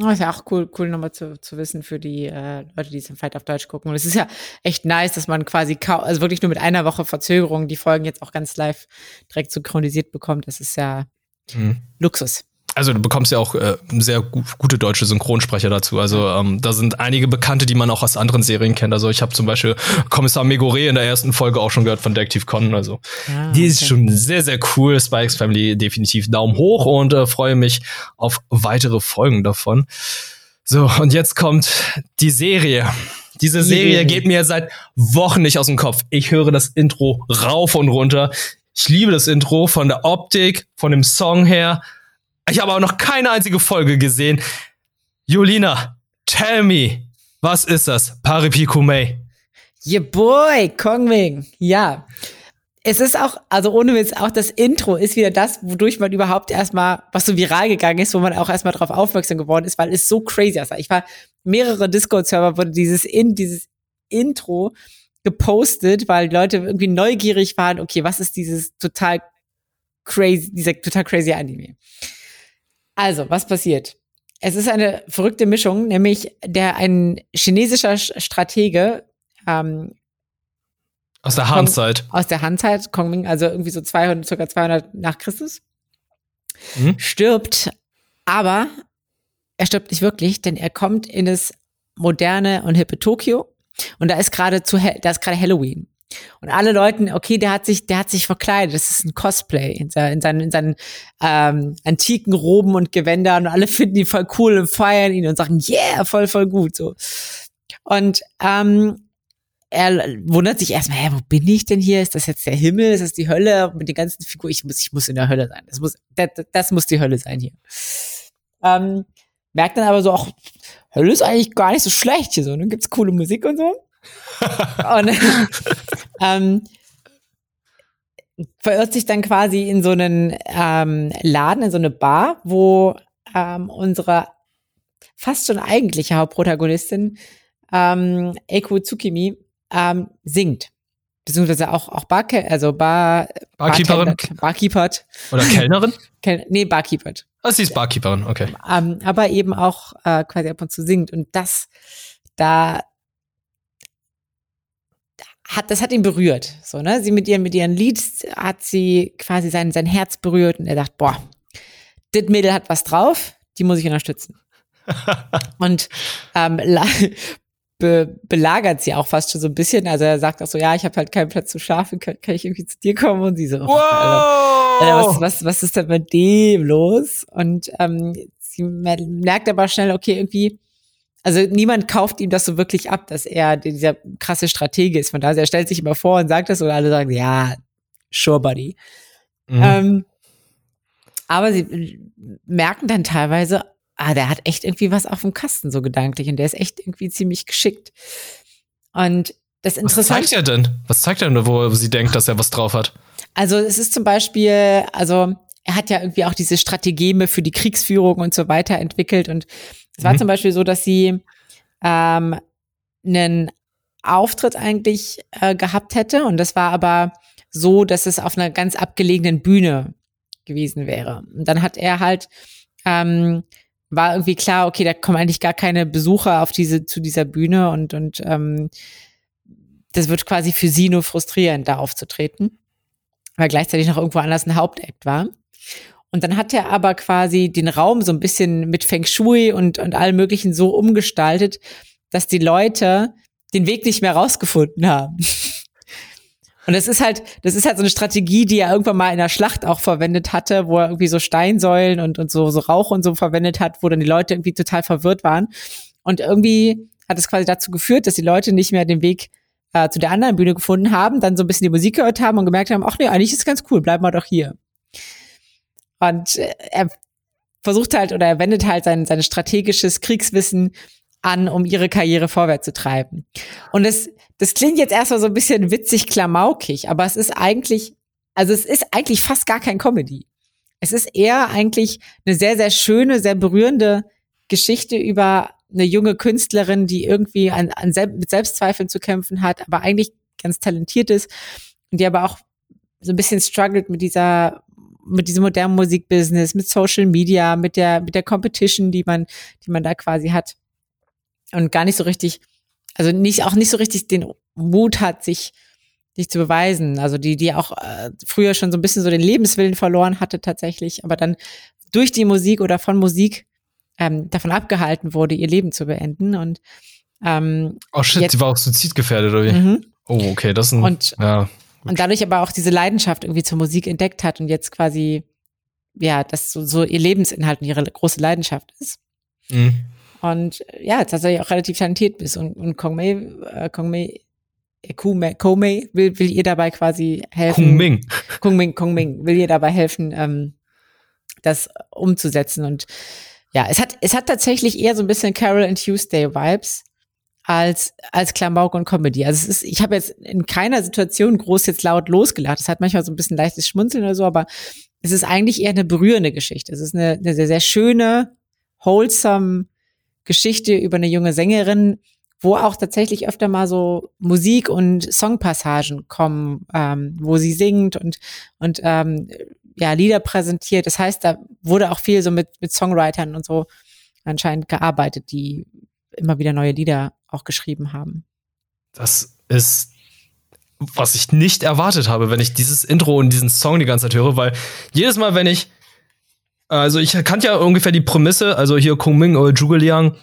Oh, ist ja auch cool nochmal zu wissen für die Leute, die es im Fight auf Deutsch gucken. Und es ist ja echt nice, dass man quasi also wirklich nur mit einer Woche Verzögerung die Folgen jetzt auch ganz live direkt synchronisiert bekommt. Das ist ja Luxus. Also du bekommst ja auch sehr gute deutsche Synchronsprecher dazu. Also da sind einige Bekannte, die man auch aus anderen Serien kennt. Also ich habe zum Beispiel Kommissar Megure in der ersten Folge auch schon gehört von Detective Conan. Also die ist schon sehr, sehr cool. Spy X Family definitiv Daumen hoch und freue mich auf weitere Folgen davon. So, und jetzt kommt die Serie. Diese Serie geht mir seit Wochen nicht aus dem Kopf. Ich höre das Intro rauf und runter. Ich liebe das Intro von der Optik, von dem Song her. Ich habe aber noch keine einzige Folge gesehen. Julina, tell me, was ist das? Paripi Koumei. Yeah, boy, Kongming. Ja. Es ist auch, also ohne Witz, auch das Intro ist wieder das, wodurch man überhaupt erstmal, was so viral gegangen ist, wo man auch erstmal drauf aufmerksam geworden ist, weil es so crazy ist. Ich war mehrere Discord-Server, wurde dieses Intro gepostet, weil Leute irgendwie neugierig waren, okay, was ist dieser total crazy Anime? Also, was passiert? Es ist eine verrückte Mischung, nämlich ein chinesischer Stratege, Aus der Han-Zeit, Kongming, also irgendwie so ca. 200 nach Christus, stirbt. Aber er stirbt nicht wirklich, denn er kommt in das moderne und hippe Tokio. Und da ist gerade Halloween. Und alle Leute, okay, der hat sich verkleidet. Das ist ein Cosplay in seinen antiken Roben und Gewändern. Und alle finden ihn voll cool und feiern ihn und sagen, yeah, voll, voll gut. So. Und er wundert sich erstmal, wo bin ich denn hier? Ist das jetzt der Himmel? Ist das die Hölle? Mit den ganzen Figuren, ich muss in der Hölle sein. Das muss die Hölle sein hier. Merkt dann aber so, auch Hölle ist eigentlich gar nicht so schlecht hier, so, ne? Gibt's coole Musik und so. Und verirrt sich dann quasi in so einen Laden, in so eine Bar, wo unsere fast schon eigentliche Hauptprotagonistin Eiko Tsukimi singt, beziehungsweise auch Barkeeperin? Barkeepert. Oder Kellnerin? Barkeepert. Ah, sie ist Barkeeperin, okay. Aber eben auch quasi ab und zu singt, und das hat ihn berührt, so, ne? Sie mit ihren Lieds hat sie quasi sein Herz berührt, und er dachte, boah, das Mädel hat was drauf, die muss ich unterstützen. Und belagert sie auch fast schon so ein bisschen. Also er sagt auch so, ja, ich habe halt keinen Platz zu schlafen, kann ich irgendwie zu dir kommen? Und sie so, wow. Alter, was ist denn mit dem los? Und sie merkt aber schnell, okay, irgendwie, also niemand kauft ihm das so wirklich ab, dass er dieser krasse Stratege ist. Von daher, er stellt sich immer vor und sagt das, und alle sagen, ja, sure, buddy. Mhm. Aber sie merken dann teilweise, der hat echt irgendwie was auf dem Kasten, so gedanklich. Und der ist echt irgendwie ziemlich geschickt. Und das Interessante... Was zeigt er denn? Wo sie denkt, dass er was drauf hat? Also es ist zum Beispiel, er hat ja irgendwie auch diese Strategeme für die Kriegsführung und so weiter entwickelt. Und es war zum Beispiel so, dass sie einen Auftritt eigentlich gehabt hätte. Und das war aber so, dass es auf einer ganz abgelegenen Bühne gewesen wäre. Und dann hat er halt... war irgendwie klar, okay, da kommen eigentlich gar keine Besucher zu dieser Bühne, und das wird quasi für sie nur frustrierend, da aufzutreten, weil gleichzeitig noch irgendwo anders ein Hauptakt war. Und dann hat er aber quasi den Raum so ein bisschen mit Feng Shui und allem möglichen so umgestaltet, dass die Leute den Weg nicht mehr rausgefunden haben. Und das ist halt so eine Strategie, die er irgendwann mal in der Schlacht auch verwendet hatte, wo er irgendwie so Steinsäulen und so Rauch und so verwendet hat, wo dann die Leute irgendwie total verwirrt waren. Und irgendwie hat es quasi dazu geführt, dass die Leute nicht mehr den Weg zu der anderen Bühne gefunden haben, dann so ein bisschen die Musik gehört haben und gemerkt haben, ach nee, eigentlich ist es ganz cool, bleiben wir doch hier. Und er versucht halt, oder er wendet halt sein strategisches Kriegswissen an, um ihre Karriere vorwärts zu treiben. Und das klingt jetzt erstmal so ein bisschen witzig, klamaukig, aber es ist eigentlich fast gar kein Comedy. Es ist eher eigentlich eine sehr, sehr schöne, sehr berührende Geschichte über eine junge Künstlerin, die irgendwie mit Selbstzweifeln zu kämpfen hat, aber eigentlich ganz talentiert ist, und die aber auch so ein bisschen struggelt mit diesem modernen Musikbusiness, mit Social Media, mit der Competition, die man da quasi hat. Und gar nicht so richtig, nicht so richtig den Mut hat, sich zu beweisen. Also die auch früher schon so ein bisschen so den Lebenswillen verloren hatte tatsächlich, aber dann durch die Musik oder von Musik davon abgehalten wurde, ihr Leben zu beenden. Und oh shit, sie war auch suizidgefährdet, oder wie? Mhm. Oh, okay, das ist ein... Und dadurch aber auch diese Leidenschaft irgendwie zur Musik entdeckt hat und jetzt quasi, ja, das so ihr Lebensinhalt und ihre große Leidenschaft ist. Mhm. Und ja, tatsächlich auch relativ talentiert bist. Und Koumei will ihr dabei quasi helfen. Koumei will ihr dabei helfen, das umzusetzen. Und ja, es hat tatsächlich eher so ein bisschen Carole & Tuesday Vibes als Klamauk und Comedy. Also ich habe jetzt in keiner Situation groß jetzt laut losgelacht. Es hat manchmal so ein bisschen leichtes Schmunzeln oder so, aber es ist eigentlich eher eine berührende Geschichte. Es ist eine sehr, sehr schöne, wholesome Geschichte über eine junge Sängerin, wo auch tatsächlich öfter mal so Musik- und Songpassagen kommen, wo sie singt und Lieder präsentiert. Das heißt, da wurde auch viel so mit Songwritern und so anscheinend gearbeitet, die immer wieder neue Lieder auch geschrieben haben. Das ist, was ich nicht erwartet habe, wenn ich dieses Intro und diesen Song die ganze Zeit höre, weil jedes Mal, wenn ich kannte ja ungefähr die Prämisse, also hier Koumei oder Zhuge Liang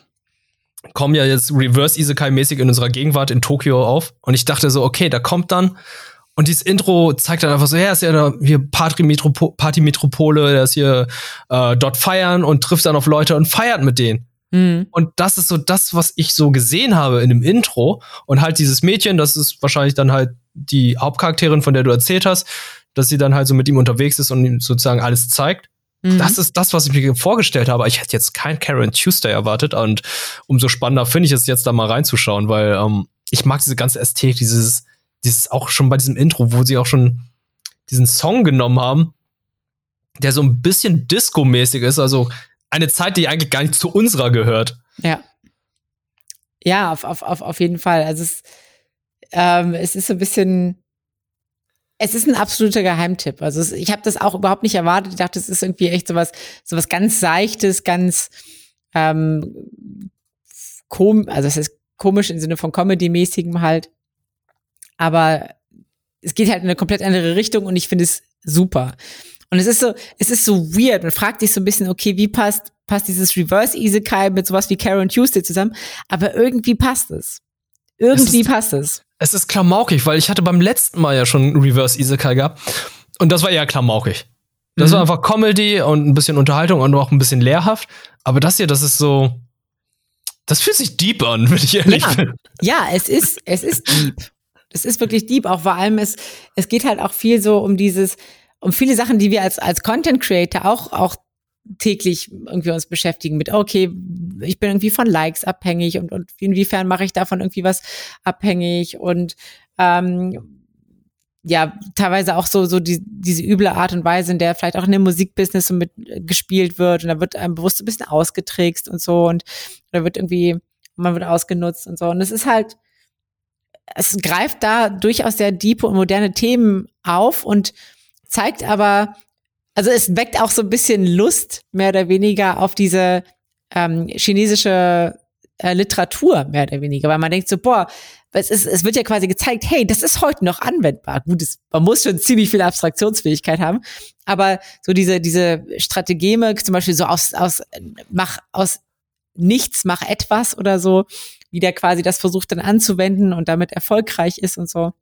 kommen ja jetzt Reverse-Isekai-mäßig in unserer Gegenwart in Tokio auf. Und ich dachte so, okay, da kommt dann. Und dieses Intro zeigt dann einfach so, ja, ist ja hier Party-Metropole, der ist hier dort feiern und trifft dann auf Leute und feiert mit denen. Mhm. Und das ist so das, was ich so gesehen habe in dem Intro. Und halt dieses Mädchen, das ist wahrscheinlich dann halt die Hauptcharakterin, von der du erzählt hast, dass sie dann halt so mit ihm unterwegs ist und ihm sozusagen alles zeigt. Mhm. Das ist das, was ich mir vorgestellt habe. Ich hätte jetzt kein Carole & Tuesday erwartet. Und umso spannender finde ich es jetzt, da mal reinzuschauen, weil ich mag diese ganze Ästhetik, dieses auch schon bei diesem Intro, wo sie auch schon diesen Song genommen haben, der so ein bisschen Disco-mäßig ist, also eine Zeit, die eigentlich gar nicht zu unserer gehört. Ja. Ja, auf jeden Fall. Also es ist so ein bisschen, es ist ein absoluter Geheimtipp. Also ich habe das auch überhaupt nicht erwartet. Ich dachte, es ist irgendwie echt sowas ganz Seichtes, ganz komisch im Sinne von Comedy-mäßigem halt. Aber es geht halt in eine komplett andere Richtung und ich finde es super. Und es ist so weird. Man fragt sich so ein bisschen, okay, wie passt dieses Reverse-Isekai mit sowas wie Carole & Tuesday zusammen? Aber irgendwie passt es. Es ist klamaukig, weil ich hatte beim letzten Mal ja schon Reverse-Isekai gehabt. Und das war eher klamaukig. Das war einfach Comedy und ein bisschen Unterhaltung und auch ein bisschen lehrhaft. Aber das hier, das ist so, das fühlt sich deep an, wenn ich ehrlich bin. Ja, es ist deep. Es ist wirklich deep, auch vor allem, es geht halt auch viel so um viele Sachen, die wir als Content Creator auch täglich irgendwie uns beschäftigen mit, okay, ich bin irgendwie von Likes abhängig und inwiefern mache ich davon irgendwie was abhängig und ja, teilweise auch so diese üble Art und Weise, in der vielleicht auch in dem Musikbusiness so mit gespielt wird und da wird einem bewusst ein bisschen ausgetrickst und so und da wird irgendwie, man wird ausgenutzt und so und es ist halt, es greift da durchaus sehr deep und moderne Themen auf und zeigt aber, also es weckt auch so ein bisschen Lust, mehr oder weniger, auf diese chinesische Literatur, mehr oder weniger, weil man denkt so, boah, es wird ja quasi gezeigt, hey, das ist heute noch anwendbar. Gut, man muss schon ziemlich viel Abstraktionsfähigkeit haben, aber so diese Strategeme, zum Beispiel so aus nichts, mach etwas oder so, wie der quasi das versucht dann anzuwenden und damit erfolgreich ist und so.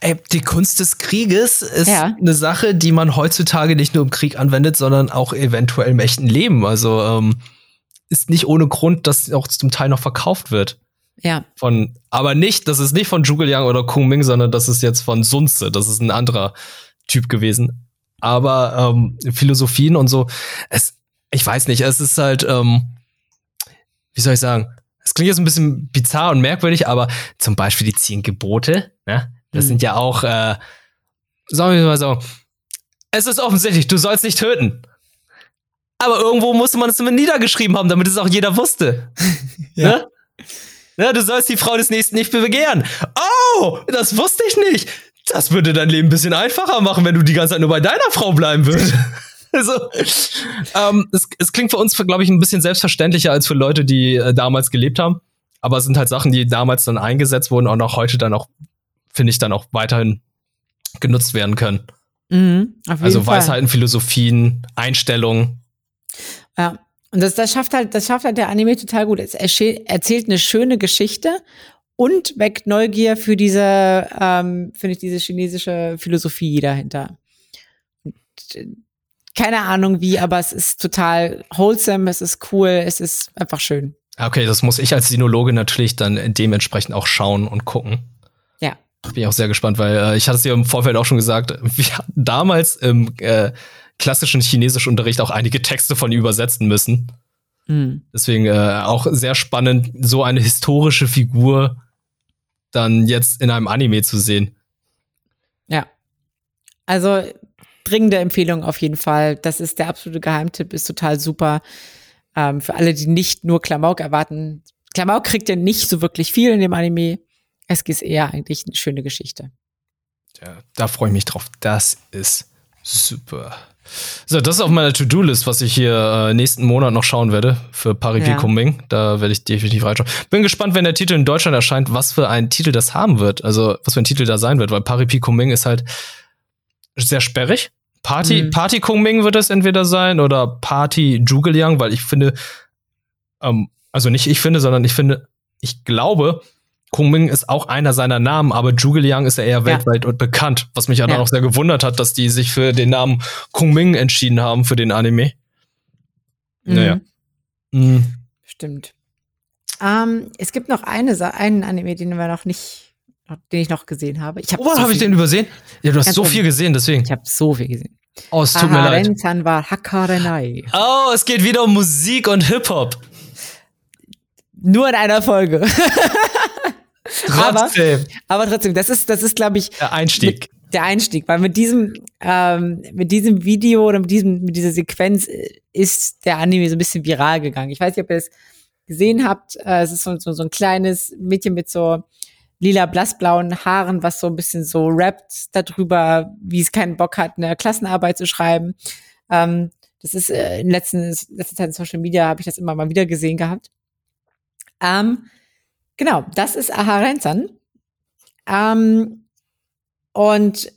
Ey, die Kunst des Krieges ist eine Sache, die man heutzutage nicht nur im Krieg anwendet, sondern auch eventuell im echten Leben. Also ist nicht ohne Grund, dass auch zum Teil noch verkauft wird. Ja. Das ist nicht von Zhuge Liang oder Koumei, sondern das ist jetzt von Sun Tzu. Das ist ein anderer Typ gewesen. Aber Philosophien und so, ich weiß nicht, es ist halt, wie soll ich sagen? Das klingt jetzt ein bisschen bizarr und merkwürdig, aber zum Beispiel die 10 Gebote, ne? Das sind ja auch, sagen wir mal so, es ist offensichtlich, du sollst nicht töten. Aber irgendwo musste man es immer niedergeschrieben haben, damit es auch jeder wusste. Ja. Ne? Ja, du sollst die Frau des Nächsten nicht begehren. Oh, das wusste ich nicht. Das würde dein Leben ein bisschen einfacher machen, wenn du die ganze Zeit nur bei deiner Frau bleiben würdest. Also, es klingt für uns, glaube ich, ein bisschen selbstverständlicher als für Leute, die damals gelebt haben. Aber es sind halt Sachen, die damals dann eingesetzt wurden und auch heute dann auch, finde ich, dann auch weiterhin genutzt werden können. Also Weisheiten, Philosophien, Einstellungen. Ja, und das schafft halt der Anime total gut. Es erzählt eine schöne Geschichte und weckt Neugier für diese, finde ich, diese chinesische Philosophie dahinter. Keine Ahnung wie, aber es ist total wholesome, es ist cool, es ist einfach schön. Okay, das muss ich als Sinologe natürlich dann dementsprechend auch schauen und gucken. Ja. Bin ich auch sehr gespannt, weil ich hatte es dir im Vorfeld auch schon gesagt, wir hatten damals im klassischen Chinesischunterricht auch einige Texte von ihm übersetzen müssen. Mhm. Deswegen auch sehr spannend, so eine historische Figur dann jetzt in einem Anime zu sehen. Ja. Also dringende Empfehlung auf jeden Fall. Das ist der absolute Geheimtipp, ist total super. Für alle, die nicht nur Klamauk erwarten. Klamauk kriegt ja nicht so wirklich viel in dem Anime. Es ist eher eigentlich eine schöne Geschichte. Ja, da freue ich mich drauf. Das ist super. So, das ist auf meiner To-Do-List, was ich hier nächsten Monat noch schauen werde für Paripi Koumei. Da werde ich definitiv reinschauen. Bin gespannt, wenn der Titel in Deutschland erscheint, was für einen Titel das haben wird. Also, was für ein Titel da sein wird. Weil Paripi Koumei ist halt sehr sperrig. Party Koumei wird es entweder sein oder Party Jugeljang, weil ich finde, also nicht ich finde, sondern ich glaube, Koumei ist auch einer seiner Namen, aber Jugeljang ist ja eher weltweit und bekannt, was mich dann auch sehr gewundert hat, dass die sich für den Namen Koumei entschieden haben für den Anime. Mhm. Naja. Mhm. Stimmt. Es gibt noch einen Anime, den ich noch gesehen habe. Habe ich den übersehen? Ja, du hast so viel gesehen, deswegen. Ich habe so viel gesehen. Oh, es tut mir leid. Aharen-san wa Hakarenai. Oh, es geht wieder um Musik und Hip-Hop. Nur in einer Folge. Trotzdem. Aber trotzdem, das ist glaube ich, der Einstieg. Der Einstieg, weil mit diesem Video oder mit dieser Sequenz ist der Anime so ein bisschen viral gegangen. Ich weiß nicht, ob ihr es gesehen habt. Es ist so ein kleines Mädchen mit so lila, blassblauen Haaren, was so ein bisschen so rappt darüber, wie es keinen Bock hat, eine Klassenarbeit zu schreiben. Das ist in letzter Zeit in Social Media habe ich das immer mal wieder gesehen gehabt. Genau, das ist Aharen-san. Und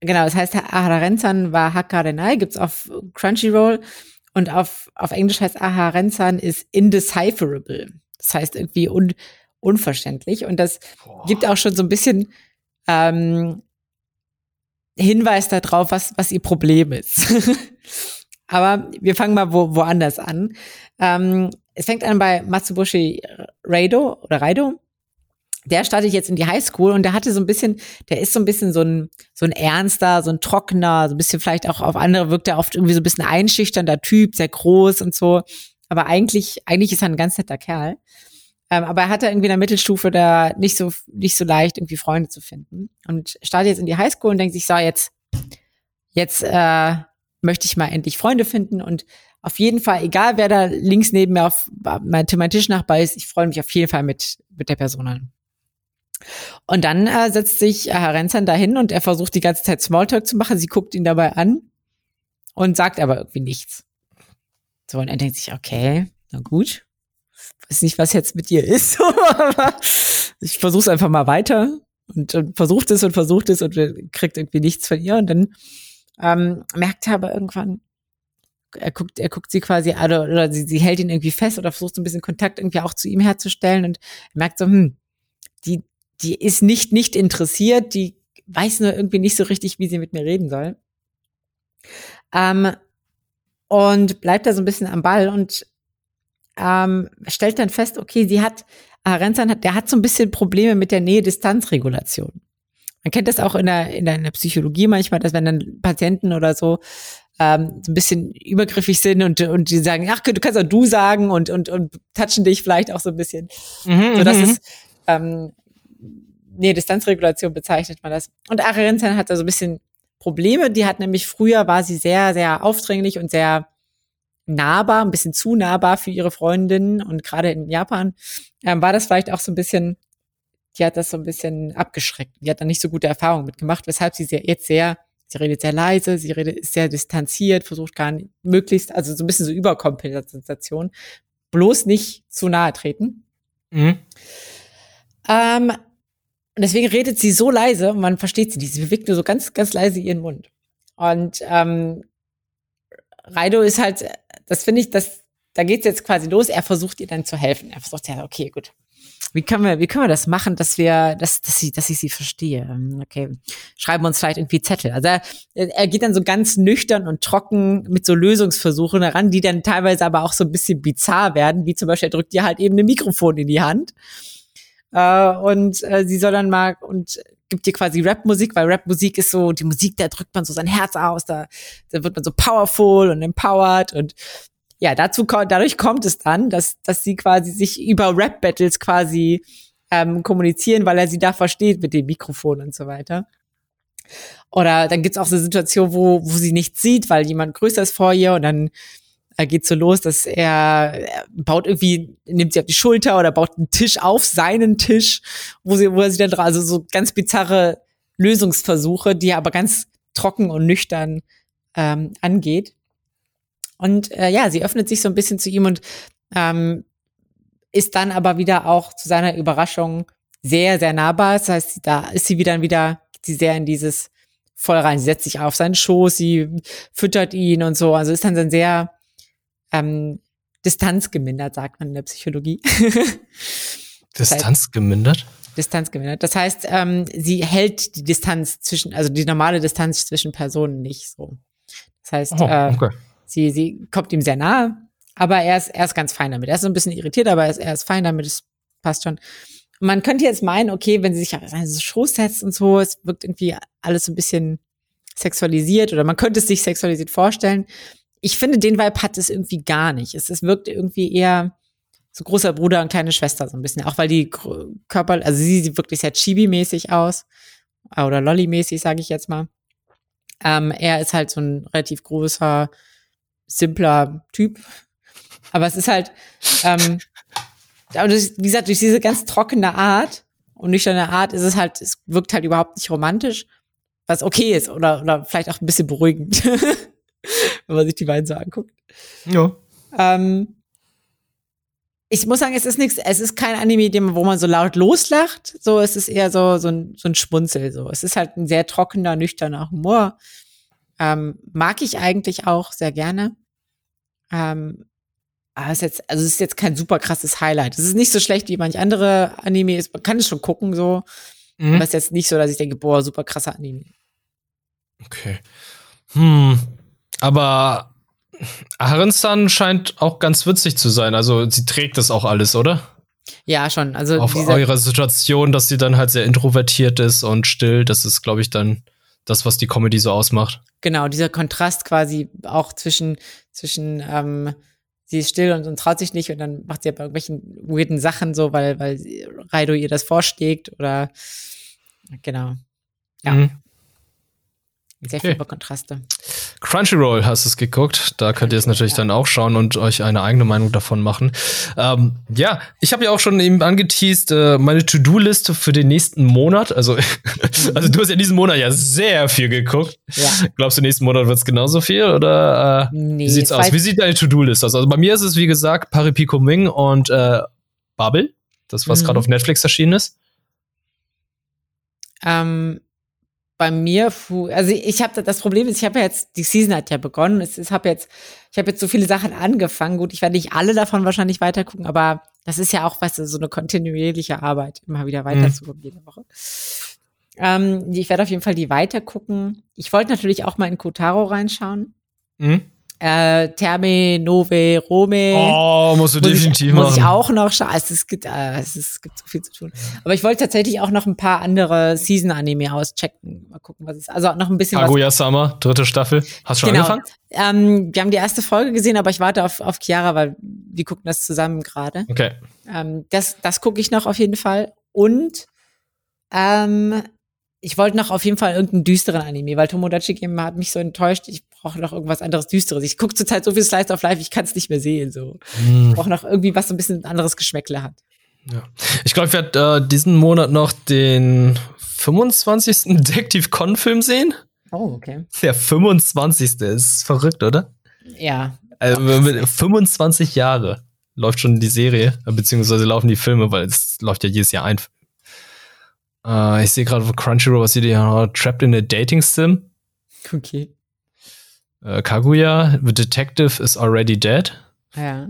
genau, das heißt Aharen-san wa Hakarenai, gibt's auf Crunchyroll. Und auf Englisch heißt Aharen-san is indecipherable. Das heißt irgendwie unverständlich. Und das gibt auch schon so ein bisschen Hinweis darauf, was ihr Problem ist. Aber wir fangen mal woanders an. Es fängt an bei Matsuboshi Raido. Der startet jetzt in die Highschool und der ist so ein bisschen so ein ernster, so ein trockener, so ein bisschen vielleicht auch auf andere wirkt er oft irgendwie so ein bisschen einschüchternder Typ, sehr groß und so. Aber eigentlich ist er ein ganz netter Kerl. Aber er hatte irgendwie in der Mittelstufe da nicht so leicht, irgendwie Freunde zu finden. Und startet jetzt in die Highschool und denkt sich, so, jetzt möchte ich mal endlich Freunde finden. Und auf jeden Fall, egal wer da links neben mir auf meinem Tischnachbar ist, ich freue mich auf jeden Fall mit der Person an. Und dann setzt sich Aharen-san dahin und er versucht die ganze Zeit Smalltalk zu machen. Sie guckt ihn dabei an und sagt aber irgendwie nichts. So, und er denkt sich, okay, na gut. Ich weiß nicht, was jetzt mit dir ist, aber ich versuch's einfach mal weiter und versucht es und kriegt irgendwie nichts von ihr. Und dann merkt er aber irgendwann, er guckt sie quasi, oder sie hält ihn irgendwie fest oder versucht so ein bisschen Kontakt irgendwie auch zu ihm herzustellen und merkt so, die ist nicht interessiert, die weiß nur irgendwie nicht so richtig, wie sie mit mir reden soll. Und bleibt da so ein bisschen am Ball und stellt dann fest, okay, der hat so ein bisschen Probleme mit der Nähe-Distanz-Regulation. Man kennt das auch in der Psychologie manchmal, dass wenn dann Patienten oder so so ein bisschen übergriffig sind und die sagen, ach, du kannst auch du sagen und touchen dich vielleicht auch so ein bisschen. Mhm, so, das ist Nähe-Distanz-Regulation bezeichnet man das. Und Aharen-san hat da so ein bisschen Probleme, die hat nämlich früher war sie sehr, sehr aufdringlich und sehr nahbar, ein bisschen zu nahbar für ihre Freundinnen und gerade in Japan war das vielleicht auch so ein bisschen, die hat das so ein bisschen abgeschreckt. Die hat da nicht so gute Erfahrungen mitgemacht, weshalb sie sie redet sehr leise, ist sehr distanziert, versucht gar nicht, möglichst, also so ein bisschen so Überkompensation, bloß nicht zu nahe treten. Mhm. Und deswegen redet sie so leise und man versteht sie nicht. Sie bewegt nur so ganz, ganz leise ihren Mund. Und Raido ist halt, das finde ich, da geht's jetzt quasi los. Er versucht ihr dann zu helfen. Er versucht ja, okay, gut. Wie können wir das machen, dass ich sie verstehe? Okay, schreiben wir uns vielleicht irgendwie Zettel. Also er geht dann so ganz nüchtern und trocken mit so Lösungsversuchen heran, die dann teilweise aber auch so ein bisschen bizarr werden, wie zum Beispiel, er drückt ihr halt eben ein Mikrofon in die Hand und sie soll dann mal und gibt dir quasi Rap-Musik, weil Rap-Musik ist so, die Musik, da drückt man so sein Herz aus, da wird man so powerful und empowered und ja, dadurch kommt es dann, dass sie quasi sich über Rap-Battles quasi kommunizieren, weil er sie da versteht mit dem Mikrofon und so weiter. Oder dann gibt's auch so eine Situation, wo sie nichts sieht, weil jemand größer ist vor ihr und dann geht's so los, dass er baut irgendwie, nimmt sie auf die Schulter oder baut einen Tisch auf, seinen Tisch, wo er sie dann, also so ganz bizarre Lösungsversuche, die er aber ganz trocken und nüchtern angeht. Und ja, sie öffnet sich so ein bisschen zu ihm und ist dann aber wieder auch zu seiner Überraschung sehr, sehr nahbar. Das heißt, da ist sie wieder sehr in dieses voll rein. Sie setzt sich auf seinen Schoß, sie füttert ihn und so. Also ist dann sehr distanzgemindert, sagt man in der Psychologie. Distanzgemindert? Distanzgemindert. Das heißt, sie hält die Distanz zwischen, also die normale Distanz zwischen Personen nicht so. Das heißt, okay. Sie kommt ihm sehr nahe, aber er ist ganz fein damit. Er ist so ein bisschen irritiert, aber er ist fein damit, es passt schon. Man könnte jetzt meinen, okay, wenn sie sich auf seinen Schoß setzt und so, es wirkt irgendwie alles so ein bisschen sexualisiert oder man könnte es sich sexualisiert vorstellen. Ich finde, den Vibe hat es irgendwie gar nicht. Es wirkt irgendwie eher so großer Bruder und kleine Schwester so ein bisschen. Auch weil die Körper, also sie sieht wirklich sehr chibi-mäßig aus oder lolli-mäßig, sage ich jetzt mal. Er ist halt so ein relativ großer, simpler Typ. Aber es ist halt, wie gesagt, durch diese ganz trockene Art und nüchterne Art ist es halt, es wirkt halt überhaupt nicht romantisch, was okay ist oder vielleicht auch ein bisschen beruhigend, wenn man sich die beiden so anguckt. Ja. Ich muss sagen, es ist kein Anime, wo man so laut loslacht, so, es ist eher so ein Schmunzel, so. Es ist halt ein sehr trockener, nüchterner Humor. Mag ich eigentlich auch sehr gerne. Aber es ist jetzt kein super krasses Highlight. Es ist nicht so schlecht wie manch andere Anime ist. Man kann es schon gucken, so. Mhm. Aber es ist jetzt nicht so, dass ich denke, boah, super krasser Anime. Okay. Aber Aharen-san scheint auch ganz witzig zu sein. Also sie trägt das auch alles, oder? Ja, schon. Also auf eurer Situation, dass sie dann halt sehr introvertiert ist und still, das ist, glaube ich, dann das, was die Comedy so ausmacht. Genau, dieser Kontrast quasi auch zwischen sie ist still und traut sich nicht und dann macht sie aber irgendwelchen weirden Sachen so, weil Raido ihr das vorschlägt oder genau. Ja. Mhm. Sehr okay. Viele Kontraste. Crunchyroll hast du es geguckt. Da könnt ihr es natürlich dann auch schauen und euch eine eigene Meinung davon machen. Ja, ich habe ja auch schon eben angeteased, meine To-Do-Liste für den nächsten Monat. Also du hast ja diesen Monat ja sehr viel geguckt. Ja. Glaubst du, nächsten Monat wird es genauso viel? Oder nee, wie sieht's aus? Wie sieht deine To-Do-Liste aus? Also bei mir ist es, wie gesagt, Paripi Koumei und Babel. Das, was gerade auf Netflix erschienen ist. Bei mir, also ich habe das Problem ist, ich habe ja jetzt, die Season hat ja begonnen, ich habe jetzt so viele Sachen angefangen, gut, ich werde nicht alle davon wahrscheinlich weitergucken, aber das ist ja auch, weißt du, so eine kontinuierliche Arbeit, immer wieder weiterzugucken jede Woche. Ich werde auf jeden Fall die weitergucken. Ich wollte natürlich auch mal in Kotaro reinschauen. Terme, Nove, Rome. Oh, musst du definitiv machen. Muss ich auch noch schauen. Es gibt so viel zu tun. Aber ich wollte tatsächlich auch noch ein paar andere Season-Anime auschecken. Mal gucken, was ist. Also noch ein bisschen Kaguya-sama, 3. Staffel. Hast du schon angefangen? Wir haben die erste Folge gesehen, aber ich warte auf Chiara, weil wir gucken das zusammen gerade. Okay. Das gucke ich noch auf jeden Fall. Und ich wollte noch auf jeden Fall irgendeinen düsteren Anime, weil Tomodachi Game hat mich so enttäuscht. Ich brauche noch irgendwas anderes Düsteres. Ich gucke zurzeit so viel Slice of Life, ich kann es nicht mehr sehen. So. Ich brauche noch irgendwie, was so ein bisschen anderes Geschmäckle hat. Ja. Ich glaube, ich werde diesen Monat noch den 25. Detective Conan Film sehen. Oh, okay. Der 25. ist verrückt, oder? Ja. Also, 25 Jahre läuft schon die Serie, beziehungsweise laufen die Filme, weil es läuft ja jedes Jahr ein. Ich sehe gerade auf Crunchyroll, was sie hier haben. Trapped in a Dating Sim. Okay. Kaguya, The Detective is Already Dead. Ja.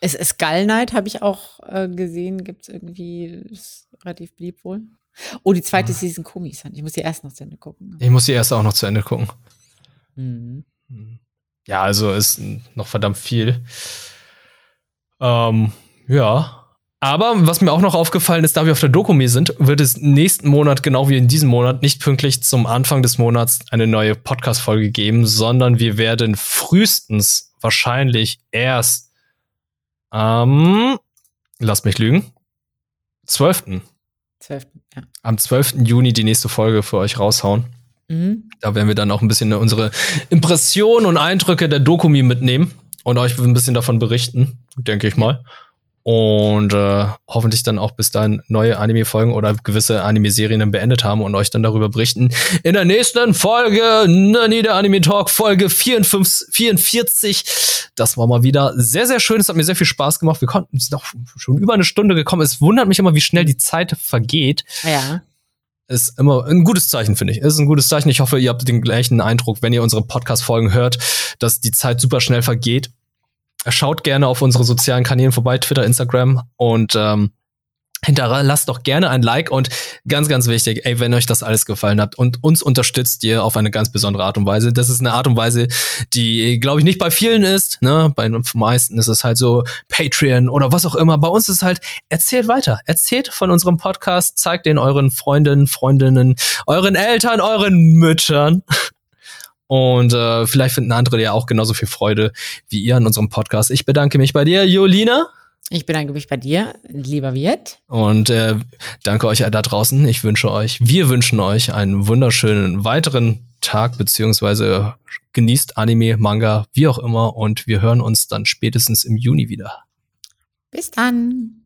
Es ist Skull Knight, habe ich auch gesehen. Gibt es irgendwie, ist relativ beliebt wohl. Oh, die zweite Season Komi-san. Ich muss die erste noch zu Ende gucken. Ich muss die erste auch noch zu Ende gucken. Mhm. Ja, also ist noch verdammt viel. Ja. Aber was mir auch noch aufgefallen ist, da wir auf der Dokumi sind, wird es nächsten Monat, genau wie in diesem Monat, nicht pünktlich zum Anfang des Monats eine neue Podcast-Folge geben, sondern wir werden frühestens wahrscheinlich erst am, lasst mich lügen, 12. Ja. Am 12. Juni die nächste Folge für euch raushauen. Mhm. Da werden wir dann auch ein bisschen unsere Impressionen und Eindrücke der Dokumi mitnehmen und euch ein bisschen davon berichten, denke ich mal. Und hoffentlich dann auch bis dahin neue Anime-Folgen oder gewisse Anime-Serien dann beendet haben und euch dann darüber berichten. In der nächsten Folge, der Anime-Talk, Folge 44. Das war mal wieder sehr, sehr schön. Es hat mir sehr viel Spaß gemacht. Wir konnten, es ist noch schon über eine Stunde gekommen. Es wundert mich immer, wie schnell die Zeit vergeht. Ja. Ist immer ein gutes Zeichen, finde ich. Ist ein gutes Zeichen. Ich hoffe, ihr habt den gleichen Eindruck, wenn ihr unsere Podcast-Folgen hört, dass die Zeit super schnell vergeht. Schaut gerne auf unsere sozialen Kanälen vorbei, Twitter, Instagram, und hinterlasst doch gerne ein Like und ganz, ganz wichtig, ey, wenn euch das alles gefallen hat und uns unterstützt ihr auf eine ganz besondere Art und Weise. Das ist eine Art und Weise, die, glaube ich, nicht bei vielen ist, ne? Bei den meisten ist es halt so Patreon oder was auch immer. Bei uns ist halt, erzählt weiter. Erzählt von unserem Podcast, zeigt den euren Freunden, Freundinnen, euren Eltern, euren Müttern. Und vielleicht finden andere ja auch genauso viel Freude wie ihr an unserem Podcast. Ich bedanke mich bei dir, Jolina. Ich bedanke mich bei dir, lieber Viet. Und danke euch da draußen. Wir wünschen euch einen wunderschönen weiteren Tag, beziehungsweise genießt Anime, Manga, wie auch immer. Und wir hören uns dann spätestens im Juni wieder. Bis dann.